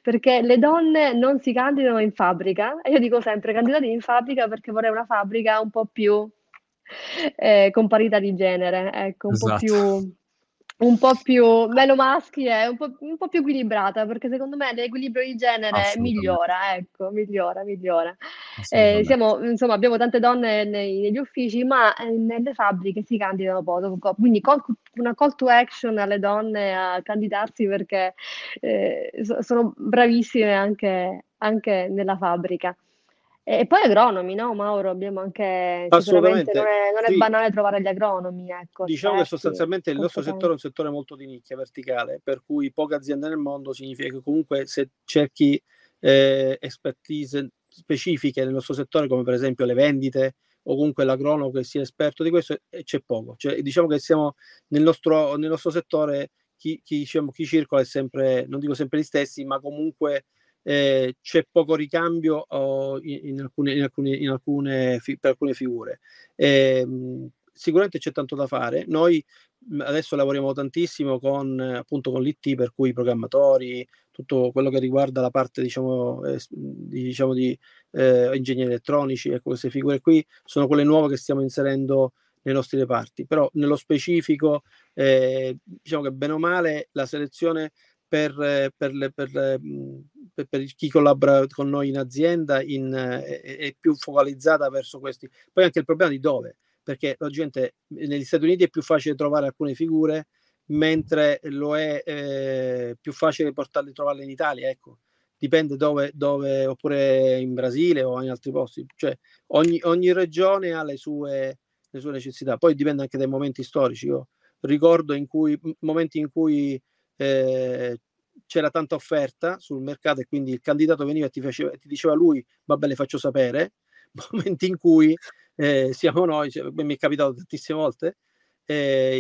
perché le donne non si candidano in fabbrica. Io dico sempre candidatevi in fabbrica, perché vorrei una fabbrica un po' più con parità di genere, ecco, un po' più meno maschi e un po' più equilibrata, perché secondo me l'equilibrio di genere migliora, ecco, migliora. Insomma, abbiamo tante donne negli uffici, ma nelle fabbriche si candidano poco, quindi una call to action alle donne a candidarsi, perché sono bravissime anche nella fabbrica. E poi agronomi, no, Mauro? Abbiamo anche, assolutamente, non è banale trovare gli agronomi, ecco. Diciamo che sostanzialmente il nostro settore è un settore molto di nicchia, verticale, per cui poche aziende nel mondo significa che comunque se cerchi expertise specifiche nel nostro settore, come per esempio le vendite, o comunque l'agronomo che sia esperto di questo, c'è poco. Cioè, diciamo che siamo nel nostro settore, chi circola è sempre, non dico sempre gli stessi, ma comunque... c'è poco ricambio per alcune figure. Sicuramente c'è tanto da fare. Noi adesso lavoriamo tantissimo con, appunto, con l'IT, per cui i programmatori, tutto quello che riguarda la parte, diciamo di ingegneri elettronici, ecco, queste figure qui sono quelle nuove che stiamo inserendo nei nostri reparti. Però nello specifico, diciamo che bene o male la selezione per chi collabora con noi in azienda è più focalizzata verso questi. Poi anche il problema di dove, perché la gente negli Stati Uniti è più facile trovare alcune figure, mentre lo è più facile trovarle in Italia, ecco. Dipende dove, oppure in Brasile o in altri posti. Cioè ogni regione ha le sue necessità. Poi dipende anche dai momenti storici. Io ricordo momenti in cui c'era tanta offerta sul mercato e quindi il candidato veniva e ti diceva lui, vabbè, le faccio sapere. Momenti in cui siamo noi, cioè, mi è capitato tantissime volte,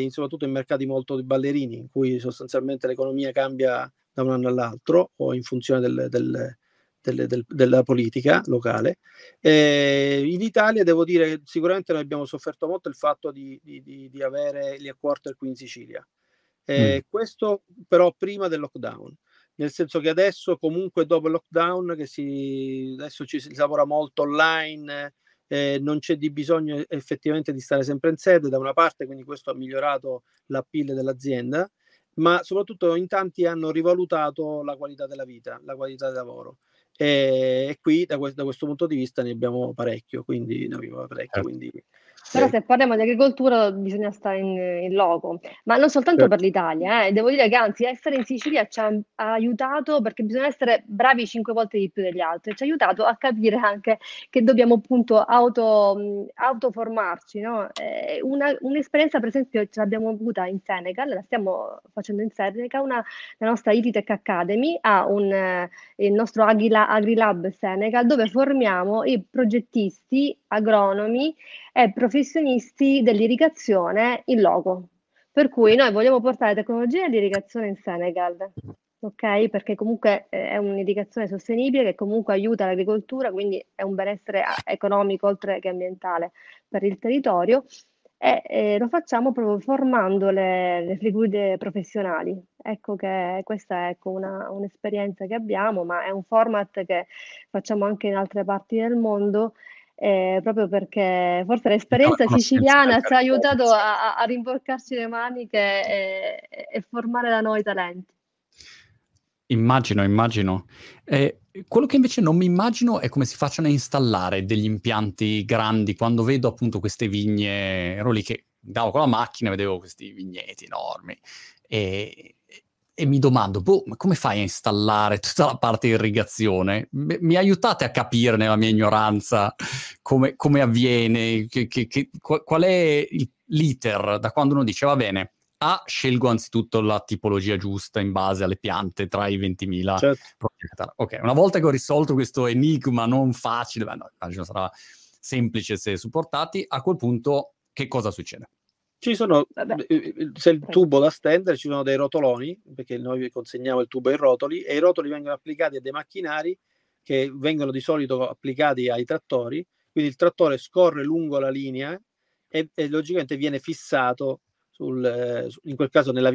soprattutto in mercati molto di ballerini, in cui sostanzialmente l'economia cambia da un anno all'altro o in funzione della politica locale. In Italia devo dire sicuramente noi abbiamo sofferto molto il fatto di avere gli headquarter qui in Sicilia. Questo però prima del lockdown, nel senso che adesso comunque dopo il lockdown adesso ci si lavora molto online, non c'è di bisogno effettivamente di stare sempre in sede da una parte, quindi questo ha migliorato l'appeal dell'azienda, ma soprattutto in tanti hanno rivalutato la qualità della vita, la qualità del lavoro, e qui da questo punto di vista ne abbiamo parecchio. Quindi, però se parliamo di agricoltura bisogna stare in loco, ma non soltanto per l'Italia, devo dire che anzi essere in Sicilia ci ha aiutato, perché bisogna essere bravi 5 volte di più degli altri, ci ha aiutato a capire anche che dobbiamo appunto autoformarci, no? Un'esperienza per esempio ce l'abbiamo avuta in Senegal, la stiamo facendo in Senegal, la nostra Irritec Academy ha il nostro AgriLab Senegal, dove formiamo i progettisti, agronomi e professionisti dell'irrigazione in loco, per cui noi vogliamo portare tecnologia all'irrigazione in Senegal, ok? Perché comunque è un'irrigazione sostenibile che comunque aiuta l'agricoltura, quindi è un benessere economico oltre che ambientale per il territorio, e lo facciamo proprio formando le figure professionali. Ecco che questa è un'esperienza che abbiamo, ma è un format che facciamo anche in altre parti del mondo, proprio perché forse l'esperienza siciliana ci ha aiutato a rimboccarci le maniche e formare da noi talenti. Immagino. Quello che invece non mi immagino è come si facciano a installare degli impianti grandi. Quando vedo appunto queste vigne, ero lì che andavo con la macchina, vedevo questi vigneti enormi e mi domando, ma come fai a installare tutta la parte irrigazione? Mi aiutate a capire nella mia ignoranza come avviene, qual è l'iter da quando uno dice va bene, scelgo anzitutto la tipologia giusta in base alle piante tra i 20.000. Certo. Ok, una volta che ho risolto questo enigma non facile, immagino sarà semplice se supportati, a quel punto che cosa succede? Ci sono, se il tubo da stendere, ci sono dei rotoloni, perché noi consegniamo il tubo ai rotoli, e i rotoli vengono applicati a dei macchinari che vengono di solito applicati ai trattori, quindi il trattore scorre lungo la linea e logicamente viene fissato in quel caso nel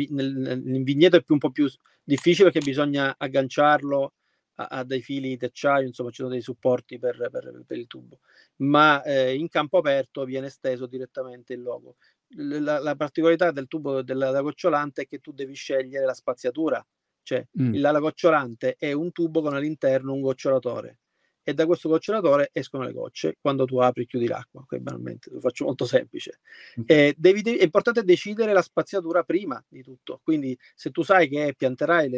vigneto è un po' più difficile, perché bisogna agganciarlo a dei fili d'acciaio, insomma ci sono dei supporti per il tubo, ma in campo aperto viene steso direttamente il logo. La particolarità del tubo della gocciolante è che tu devi scegliere la spaziatura, cioè la gocciolante è un tubo con all'interno un gocciolatore, e da questo gocciolatore escono le gocce quando tu apri e chiudi l'acqua, che banalmente lo faccio molto semplice. È importante decidere la spaziatura prima di tutto, quindi se tu sai che pianterai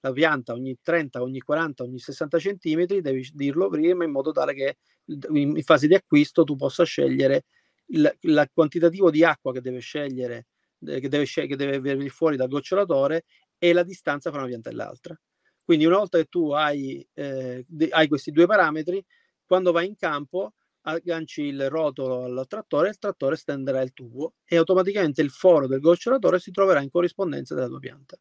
la pianta ogni 30, ogni 40, ogni 60 centimetri, devi dirlo prima, in modo tale che in fase di acquisto tu possa scegliere il quantitativo di acqua che deve scegliere, che deve venire fuori dal gocciolatore, e la distanza fra una pianta e l'altra. Quindi una volta che tu hai questi 2 parametri, quando vai in campo agganci il rotolo al trattore, il trattore stenderà il tubo e automaticamente il foro del gocciolatore si troverà in corrispondenza della tua pianta.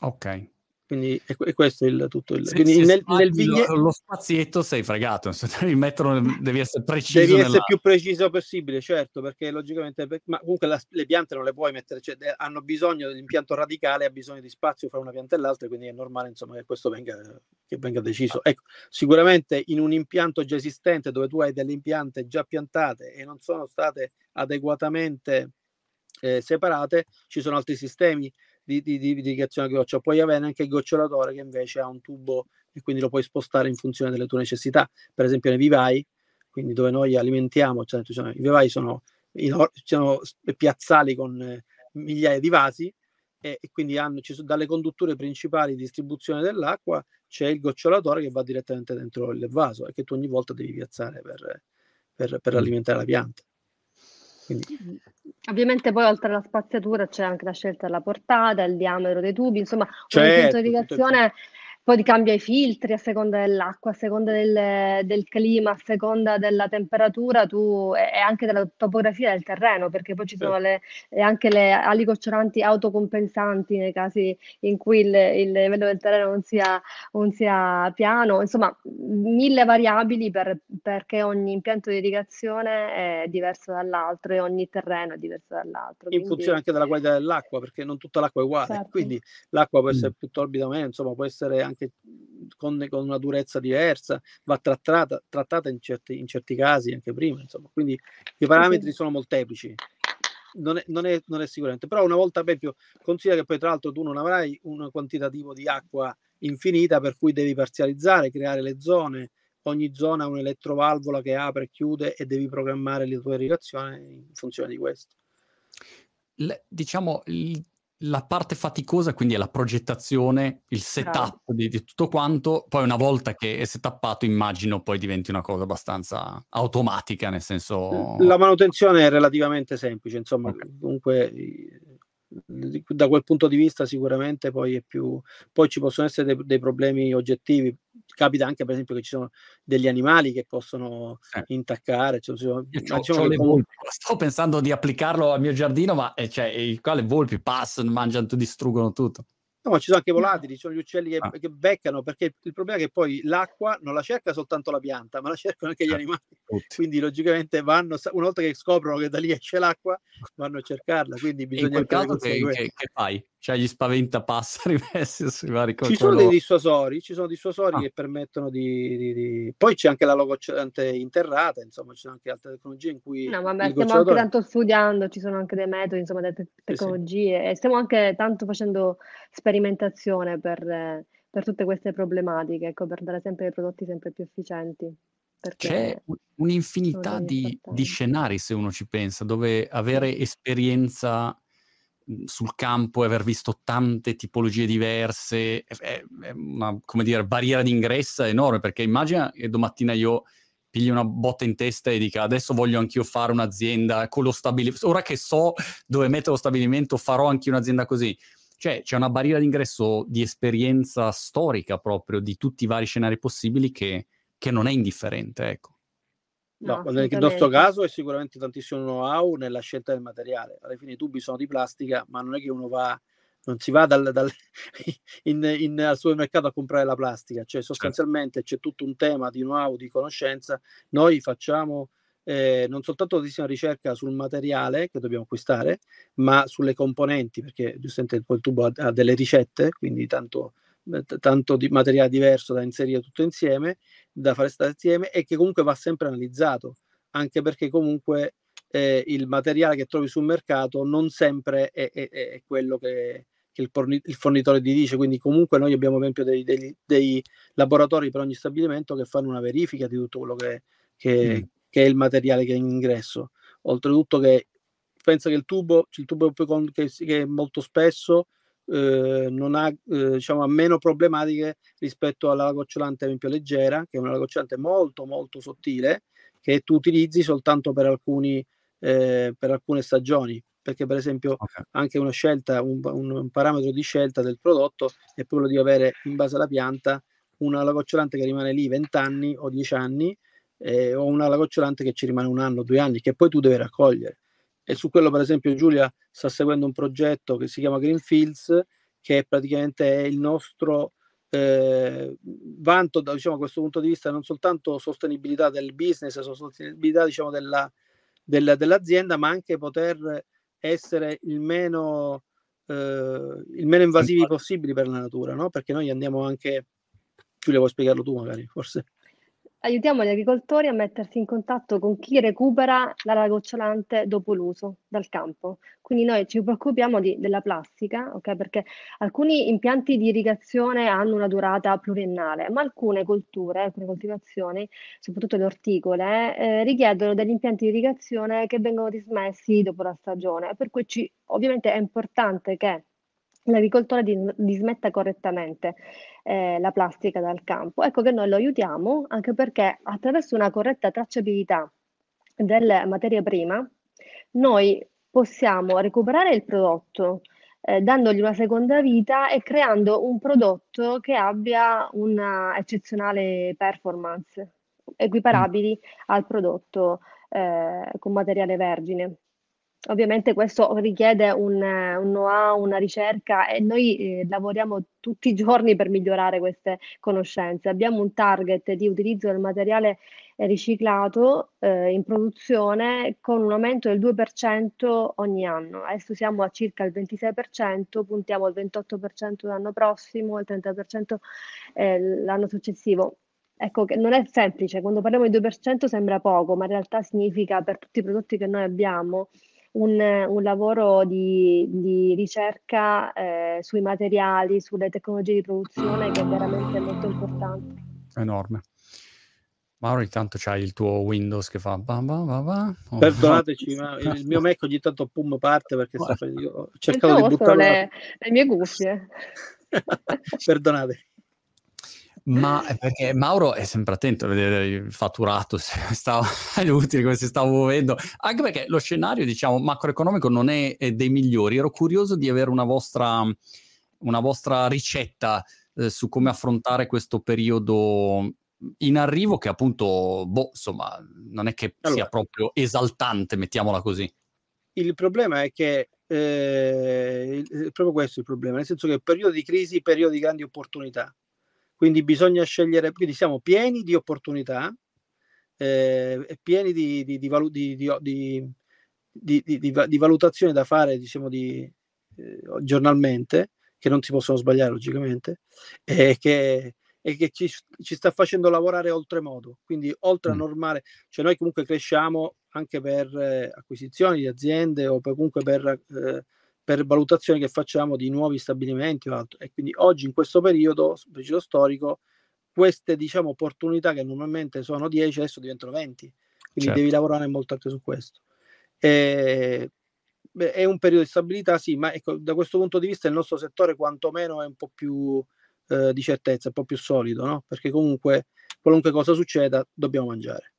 Ok, Quindi è questo il tutto. Il, quindi nel biglietto, lo spazietto sei fregato, il metro devi essere preciso. Devi essere più preciso possibile, certo, perché logicamente, ma comunque le piante non le puoi mettere, cioè, hanno bisogno dell'impianto radicale, ha bisogno di spazio fra una pianta e l'altra, quindi è normale, insomma, che questo venga deciso. Ecco, sicuramente in un impianto già esistente, dove tu hai delle impiante già piantate e non sono state adeguatamente separate, ci sono altri sistemi di irrigazione a goccia. Puoi avere anche il gocciolatore, che invece ha un tubo e quindi lo puoi spostare in funzione delle tue necessità, per esempio nei vivai, quindi dove noi alimentiamo, cioè, i vivai sono piazzali con migliaia di vasi e quindi dalle condutture principali di distribuzione dell'acqua c'è il gocciolatore che va direttamente dentro il vaso e che tu ogni volta devi piazzare per alimentare la pianta. Quindi. Ovviamente poi oltre alla spaziatura c'è anche la scelta della portata, il diametro dei tubi, insomma, certo, ogni irrigazione poi cambia i filtri a seconda dell'acqua, a seconda del clima, a seconda della temperatura e anche della topografia del terreno, perché poi ci sono anche le ali gocciolanti autocompensanti nei casi in cui il livello del terreno non sia piano, insomma, mille variabili perché ogni impianto di irrigazione è diverso dall'altro e ogni terreno è diverso dall'altro. In funzione anche della qualità dell'acqua, perché non tutta l'acqua è uguale, certo. Quindi l'acqua può essere più torbida o meno, insomma, può essere anche che con una durezza diversa, va trattata in certi casi anche prima, insomma, quindi i parametri sono molteplici, non è sicuramente, però una volta per più considera che poi tra l'altro tu non avrai un quantitativo di acqua infinita, per cui devi parzializzare, creare le zone, ogni zona ha un'elettrovalvola che apre e chiude e devi programmare la tua irrigazione in funzione di questo. La parte faticosa quindi è la progettazione, il setup di tutto quanto, poi una volta che è setappato immagino poi diventi una cosa abbastanza automatica, nel senso... La manutenzione è relativamente semplice, insomma, comunque da quel punto di vista sicuramente poi è più... Poi ci possono essere dei problemi oggettivi, capita anche per esempio che ci sono degli animali che possono intaccare, sto pensando di applicarlo al mio giardino, ma qua le volpi passano, mangiano, distruggono tutto. No, ma ci sono anche volatili, ci sono gli uccelli che beccano, perché il problema è che poi l'acqua non la cerca soltanto la pianta, ma la cercano anche gli animali, quindi logicamente vanno, una volta che scoprono che da lì esce l'acqua, vanno a cercarla, quindi bisogna... In quel caso che fai? Cioè gli spaventapasseri messi sui vari... Ci sono dei dissuasori, che permettono di... Poi c'è anche la logocciolante interrata, insomma, ci sono anche altre tecnologie in cui... No, vabbè, stiamo anche tanto studiando, ci sono anche dei metodi, insomma, delle tecnologie, e stiamo anche tanto facendo sperimentazione per tutte queste problematiche, ecco, per dare sempre dei prodotti sempre più efficienti. C'è un'infinità di scenari, se uno ci pensa, dove avere esperienza sul campo e aver visto tante tipologie diverse è una, come dire, barriera d'ingresso enorme, perché immagina che domattina io pigli una botta in testa e dica adesso voglio anch'io fare un'azienda con lo stabilimento, ora che so dove mettere lo stabilimento farò anche un'azienda così. Cioè c'è una barriera d'ingresso di esperienza storica proprio di tutti i vari scenari possibili che non è indifferente, ecco. No, nel nostro caso è sicuramente tantissimo know-how nella scelta del materiale. Alla fine i tubi sono di plastica, ma non è che uno va, non si va al supermercato a comprare la plastica, cioè sostanzialmente c'è tutto un tema di know-how, di conoscenza. Noi facciamo non soltanto tantissima ricerca sul materiale che dobbiamo acquistare, ma sulle componenti, perché giustamente il tubo ha delle ricette, quindi tanto di materiale diverso da inserire tutto insieme, da fare stare insieme, e che comunque va sempre analizzato, anche perché comunque il materiale che trovi sul mercato non sempre è quello che il fornitore ti dice, quindi comunque noi abbiamo per esempio dei laboratori per ogni stabilimento che fanno una verifica di tutto quello che è il materiale che è in ingresso. Oltretutto che pensa che il tubo che è molto spesso non ha diciamo ha meno problematiche rispetto alla gocciolante ad esempio leggera, che è una gocciolante molto molto sottile che tu utilizzi soltanto per alcune stagioni, perché per esempio anche una scelta un parametro di scelta del prodotto è quello di avere in base alla pianta una gocciolante che rimane lì 20 anni o 10 anni o una gocciolante che ci rimane un anno o 2 anni, che poi tu devi raccogliere. E su quello per esempio Giulia sta seguendo un progetto che si chiama Greenfields, che è praticamente il nostro vanto da, diciamo, questo punto di vista, non soltanto sostenibilità del business, sostenibilità, diciamo, dell'azienda, ma anche poter essere il meno invasivi possibili per la natura, no? Perché noi andiamo anche, Giulia, vuoi spiegarlo tu magari, forse? Aiutiamo gli agricoltori a mettersi in contatto con chi recupera l'ala gocciolante dopo l'uso dal campo. Quindi noi ci preoccupiamo della plastica, okay? Perché alcuni impianti di irrigazione hanno una durata pluriennale, ma alcune colture, alcune coltivazioni, soprattutto le orticole, richiedono degli impianti di irrigazione che vengono dismessi dopo la stagione. Per cui ovviamente è importante che l'agricoltore dismetta correttamente la plastica dal campo. Ecco che noi lo aiutiamo, anche perché attraverso una corretta tracciabilità delle materie prime noi possiamo recuperare il prodotto, dandogli una seconda vita e creando un prodotto che abbia una eccezionale performance, equiparabili al prodotto con materiale vergine. Ovviamente questo richiede un know-how, una ricerca, e noi lavoriamo tutti i giorni per migliorare queste conoscenze. Abbiamo un target di utilizzo del materiale riciclato in produzione con un aumento del 2% ogni anno. Adesso siamo a circa il 26%, puntiamo al 28% l'anno prossimo, al 30% l'anno successivo. Ecco che non è semplice, quando parliamo di 2% sembra poco, ma in realtà significa per tutti i prodotti che noi abbiamo un lavoro di ricerca sui materiali, sulle tecnologie di produzione, che è veramente molto importante. Enorme. Mauro, ogni tanto c'hai il tuo Windows che fa bam bam bam bam. Oh. Perdonateci, ma il mio Mac ogni tanto pum parte perché ho cercato di buttare le mie cuffie. Perdonate. Ma perché Mauro è sempre attento a vedere il fatturato, gli utili, come si stava muovendo, anche perché lo scenario, diciamo, macroeconomico non è dei migliori. Ero curioso di avere una vostra ricetta su come affrontare questo periodo in arrivo, che appunto, insomma, non è che sia proprio esaltante, mettiamola così. Il problema è che è proprio questo il problema, nel senso che periodo di crisi, periodo di grandi opportunità. Quindi bisogna scegliere, quindi siamo pieni di opportunità, pieni di valutazioni da fare, diciamo, giornalmente, che non si possono sbagliare logicamente, e che ci sta facendo lavorare oltremodo. Quindi oltre a normare, cioè noi comunque cresciamo anche per acquisizioni di aziende o comunque per valutazioni che facciamo di nuovi stabilimenti o altro. E quindi oggi, in questo periodo storico, queste, diciamo, opportunità che normalmente sono 10 adesso diventano 20, quindi certo, devi lavorare molto anche su questo. È un periodo di stabilità, sì, ma ecco, da questo punto di vista il nostro settore quantomeno è un po' più di certezza, un po' più solido, no? Perché comunque qualunque cosa succeda dobbiamo mangiare.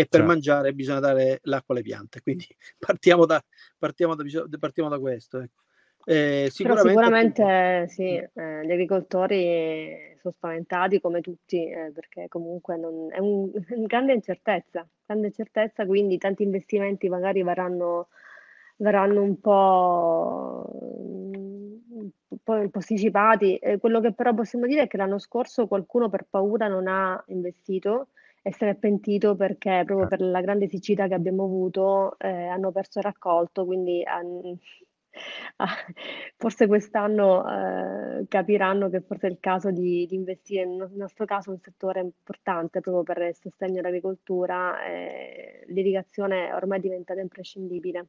E per mangiare bisogna dare l'acqua alle piante, quindi partiamo da questo. Ecco. Sicuramente sì, gli agricoltori sono spaventati come tutti, perché comunque è una grande incertezza, quindi tanti investimenti magari verranno un po' posticipati. Quello che però possiamo dire è che l'anno scorso qualcuno per paura non ha investito, essere pentito, perché proprio per la grande siccità che abbiamo avuto hanno perso il raccolto, quindi forse quest'anno capiranno che forse è il caso di investire, nel nostro caso un settore importante proprio per il sostegno all'agricoltura. L'irrigazione ormai è diventata imprescindibile.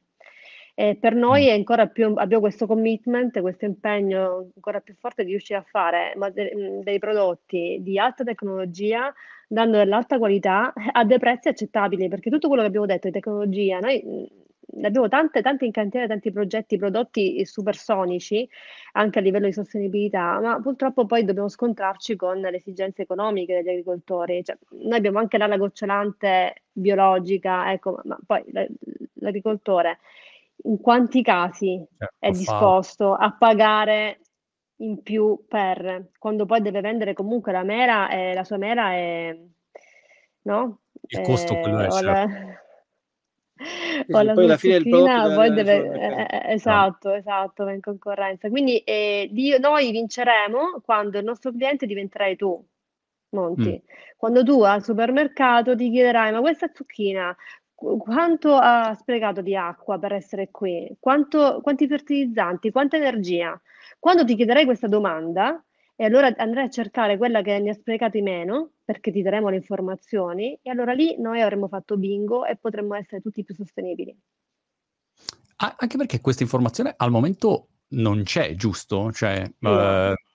Per noi è ancora più, abbiamo questo commitment, questo impegno ancora più forte di riuscire a fare dei prodotti di alta tecnologia, dando dell'alta qualità a dei prezzi accettabili, perché tutto quello che abbiamo detto di tecnologia, noi abbiamo tante in cantiere, tanti progetti, prodotti supersonici anche a livello di sostenibilità, ma purtroppo poi dobbiamo scontrarci con le esigenze economiche degli agricoltori. Cioè, noi abbiamo anche l'ala gocciolante biologica, ecco, ma poi l'agricoltore in quanti casi è disposto a pagare in più per, quando poi deve vendere comunque la mela, la sua mela è, no? Il costo quello è, certo. Sì, poi alla fine il prodotto poi esatto, va in concorrenza. Quindi noi vinceremo quando il nostro cliente diventerai tu, Monti. Quando tu al supermercato ti chiederai: ma questa zucchina quanto ha sprecato di acqua per essere qui? Quanti fertilizzanti? Quanta energia? Quando ti chiederai questa domanda, e allora andrai a cercare quella che ne ha sprecati meno, perché ti daremo le informazioni, e allora lì noi avremo fatto bingo e potremmo essere tutti più sostenibili. Anche perché questa informazione al momento non c'è, giusto? Cioè, sì.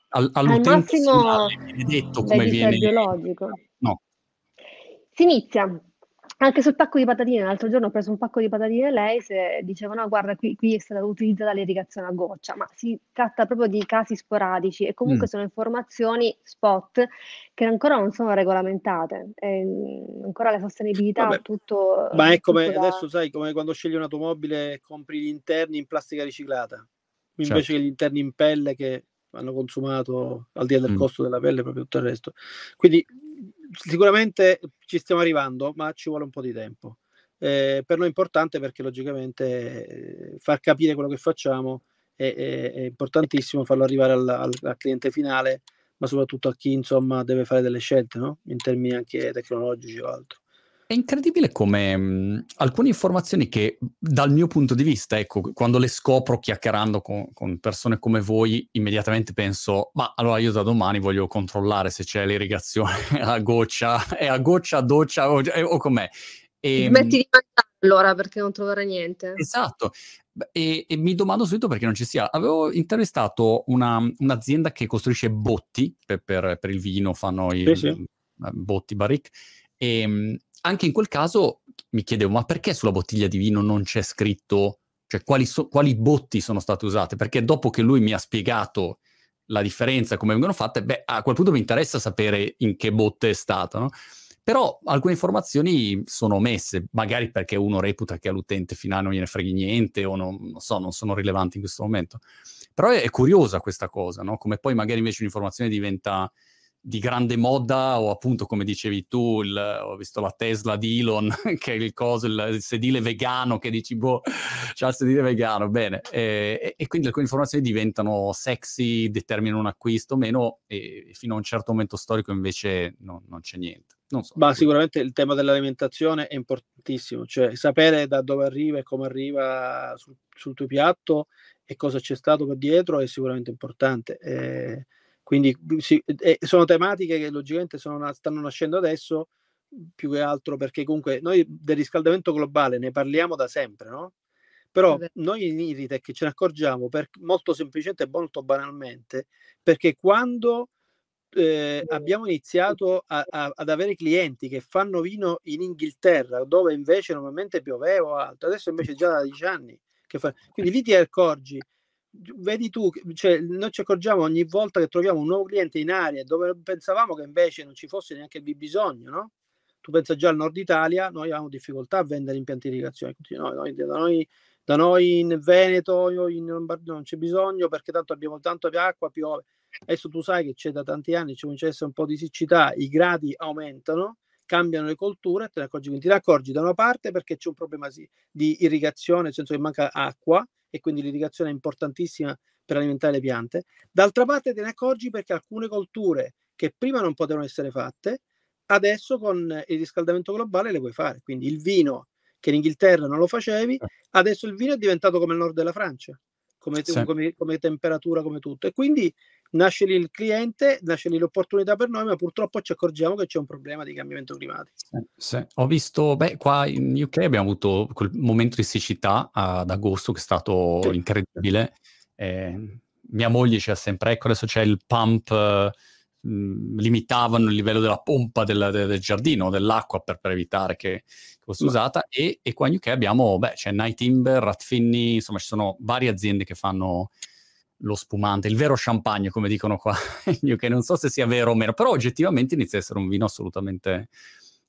All'utente al massimo viene detto come viene biologico. No. Si inizia. Anche sul pacco di patatine, l'altro giorno ho preso un pacco di patatine, lei diceva: no, guarda, qui è stata utilizzata l'irrigazione a goccia, ma si tratta proprio di casi sporadici e comunque sono informazioni spot che ancora non sono regolamentate. Ancora la sostenibilità, vabbè, tutto... Ma è come, adesso sai, come quando scegli un'automobile e compri gli interni in plastica riciclata, invece che gli interni in pelle che hanno consumato, al di là del costo della pelle, proprio tutto il resto. Quindi... sicuramente ci stiamo arrivando, ma ci vuole un po' di tempo. Per noi è importante perché logicamente far capire quello che facciamo è importantissimo, farlo arrivare al cliente finale, ma soprattutto a chi insomma deve fare delle scelte, no? In termini anche tecnologici o altro. È incredibile come alcune informazioni che dal mio punto di vista, ecco, quando le scopro chiacchierando con persone come voi, immediatamente penso: ma allora io da domani voglio controllare se c'è l'irrigazione a goccia, è a goccia, a doccia o com'è. Smetti di mangiare allora perché non troverai niente. Esatto. E mi domando subito perché non ci sia. Avevo intervistato un'azienda che costruisce botti per il vino, fanno botti, barrique, e anche in quel caso mi chiedevo: ma perché sulla bottiglia di vino non c'è scritto, cioè quali botti sono state usate? Perché dopo che lui mi ha spiegato la differenza, come vengono fatte, beh, a quel punto mi interessa sapere in che botte è stata, no? Però alcune informazioni sono omesse, magari perché uno reputa che all'utente finale non gliene freghi niente o non sono rilevanti in questo momento. Però è curiosa questa cosa, no? Come poi magari invece un'informazione diventa di grande moda, o appunto come dicevi tu, ho visto la Tesla di Elon che è il sedile vegano, che dici boh, c'ha il sedile vegano, bene, e quindi alcune informazioni diventano sexy, determinano un acquisto o meno, e fino a un certo momento storico invece non c'è niente. Non so. Ma sicuramente il tema dell'alimentazione è importantissimo, cioè sapere da dove arriva e come arriva sul tuo piatto e cosa c'è stato per dietro è sicuramente importante. Quindi sono tematiche che logicamente stanno nascendo adesso, più che altro perché comunque noi del riscaldamento globale ne parliamo da sempre, no? Però noi in Irritec ce ne accorgiamo molto semplicemente e molto banalmente, perché quando abbiamo iniziato ad avere clienti che fanno vino in Inghilterra, dove invece normalmente pioveva o altro, adesso invece già da 10 anni che fa... Quindi lì ti accorgi, vedi tu, cioè, noi ci accorgiamo ogni volta che troviamo un nuovo cliente in aree dove pensavamo che invece non ci fosse neanche il bisogno, no? Tu pensa già al nord Italia, noi avevamo difficoltà a vendere impianti di irrigazione, da noi in Veneto, in Lombardia non c'è bisogno perché tanto abbiamo tanta acqua, piove. Adesso tu sai che c'è da tanti anni, c'è un po' di siccità, i gradi aumentano, cambiano le colture, te ne accorgi da una parte perché c'è un problema di irrigazione, nel senso che manca acqua, e quindi l'irrigazione è importantissima per alimentare le piante. D'altra parte te ne accorgi perché alcune colture che prima non potevano essere fatte, adesso con il riscaldamento globale le puoi fare. Quindi il vino, che in Inghilterra non lo facevi, adesso il vino è diventato come il nord della Francia, come temperatura, come tutto. E quindi nasce lì il cliente, nasce lì l'opportunità per noi, ma purtroppo ci accorgiamo che c'è un problema di cambiamento climatico. Sì. Ho visto, qua in UK abbiamo avuto quel momento di siccità ad agosto che è stato incredibile. Mia moglie c'è sempre, ecco adesso c'è il pump, limitavano il livello della pompa del giardino, dell'acqua per evitare che fosse usata, e qua in UK abbiamo, c'è Night Timber, Ratfinney, insomma ci sono varie aziende che fanno lo spumante, il vero champagne, come dicono qua in UK. Non so se sia vero o meno, però oggettivamente inizia a essere un vino assolutamente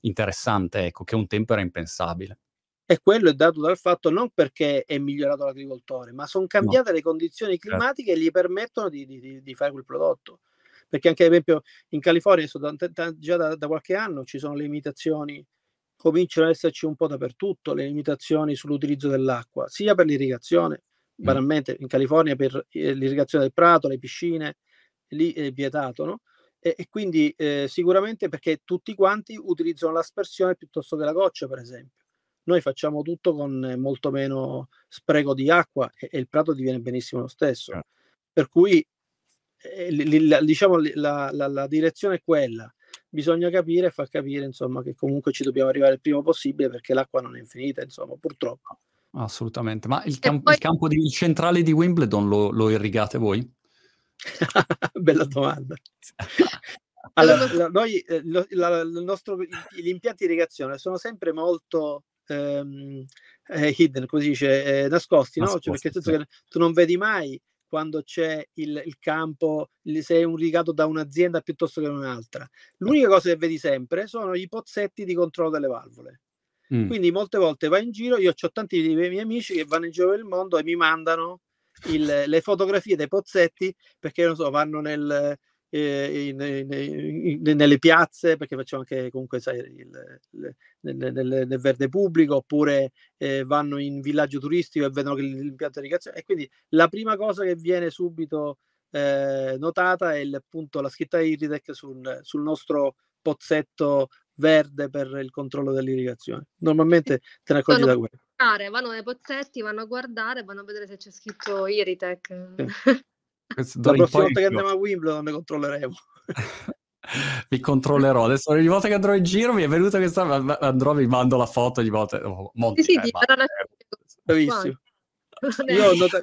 interessante, ecco, che un tempo era impensabile. E quello è dato dal fatto non perché è migliorato l'agricoltore, ma sono cambiate le condizioni climatiche e gli permettono di fare quel prodotto. Perché anche ad esempio in California già da qualche anno ci sono le imitazioni cominciano ad esserci un po' dappertutto le limitazioni sull'utilizzo dell'acqua, sia per l'irrigazione, banalmente in California per l'irrigazione del prato, le piscine, lì è vietato, no? E quindi sicuramente perché tutti quanti utilizzano l'aspersione piuttosto che la goccia, per esempio. Noi facciamo tutto con molto meno spreco di acqua e il prato diviene benissimo lo stesso. Per cui diciamo la direzione è quella. Bisogna capire e far capire, insomma, che comunque ci dobbiamo arrivare il prima possibile, perché l'acqua non è infinita, insomma, purtroppo. Assolutamente. Ma il campo di centrale di Wimbledon lo irrigate voi? Bella domanda. Allora, gli impianti di irrigazione sono sempre molto hidden, come si dice, nascosti, no? Cioè, perché nel senso che tu non vedi mai quando c'è il campo, se è un irrigato da un'azienda piuttosto che un'altra. L'unica cosa che vedi sempre sono i pozzetti di controllo delle valvole. Quindi molte volte vai in giro, io ho tanti dei miei amici che vanno in giro per il mondo e mi mandano le fotografie dei pozzetti, perché non so, vanno nelle piazze, perché facciamo anche comunque, sai, nel verde pubblico, oppure vanno in villaggio turistico e vedono che l'impianto di irrigazione, e quindi la prima cosa che viene subito notata è appunto la scritta Irritec sul nostro pozzetto verde per il controllo dell'irrigazione. Normalmente te ne accorgi da quello. Vanno nei pozzetti, vanno a guardare, vanno a vedere se c'è scritto Irritec. La prossima volta che andiamo a Wimbledon ne controlleremo. Vi controllerò. Adesso ogni volta che andrò in giro mi è venuta questa, andrò, vi mando la foto di volte. Oh, Monti, sì, bravissimo.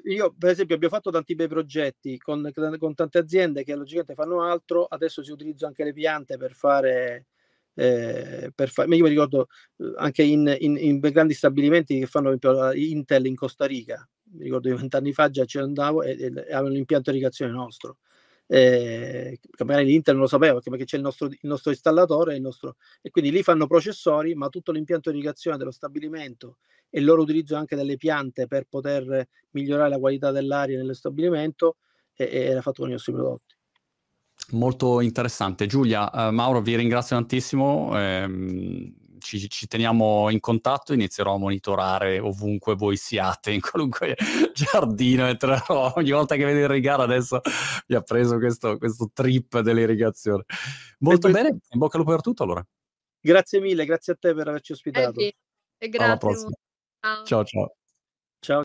Io per esempio abbiamo fatto tanti bei progetti con tante aziende che logicamente fanno altro. Adesso si utilizzano anche le piante per fare io mi ricordo anche in grandi stabilimenti che fanno Intel in Costa Rica. Mi ricordo io 20 anni fa già ci andavo e avevano l'impianto di irrigazione nostro. Magari l'Inter non lo sapeva, perché c'è il nostro installatore e quindi lì fanno processori, ma tutto l'impianto di irrigazione dello stabilimento e il loro utilizzo anche delle piante per poter migliorare la qualità dell'aria nello stabilimento era fatto con i nostri prodotti. Molto interessante. Giulia, Mauro, vi ringrazio tantissimo. Ci teniamo in contatto, inizierò a monitorare ovunque voi siate, in qualunque giardino, e ogni volta che vedo irrigare adesso mi ha preso questo trip dell'irrigazione. Molto bene, in bocca al lupo per tutto allora. Grazie mille, grazie a te per averci ospitato. E grazie. Alla prossima. Ciao ciao.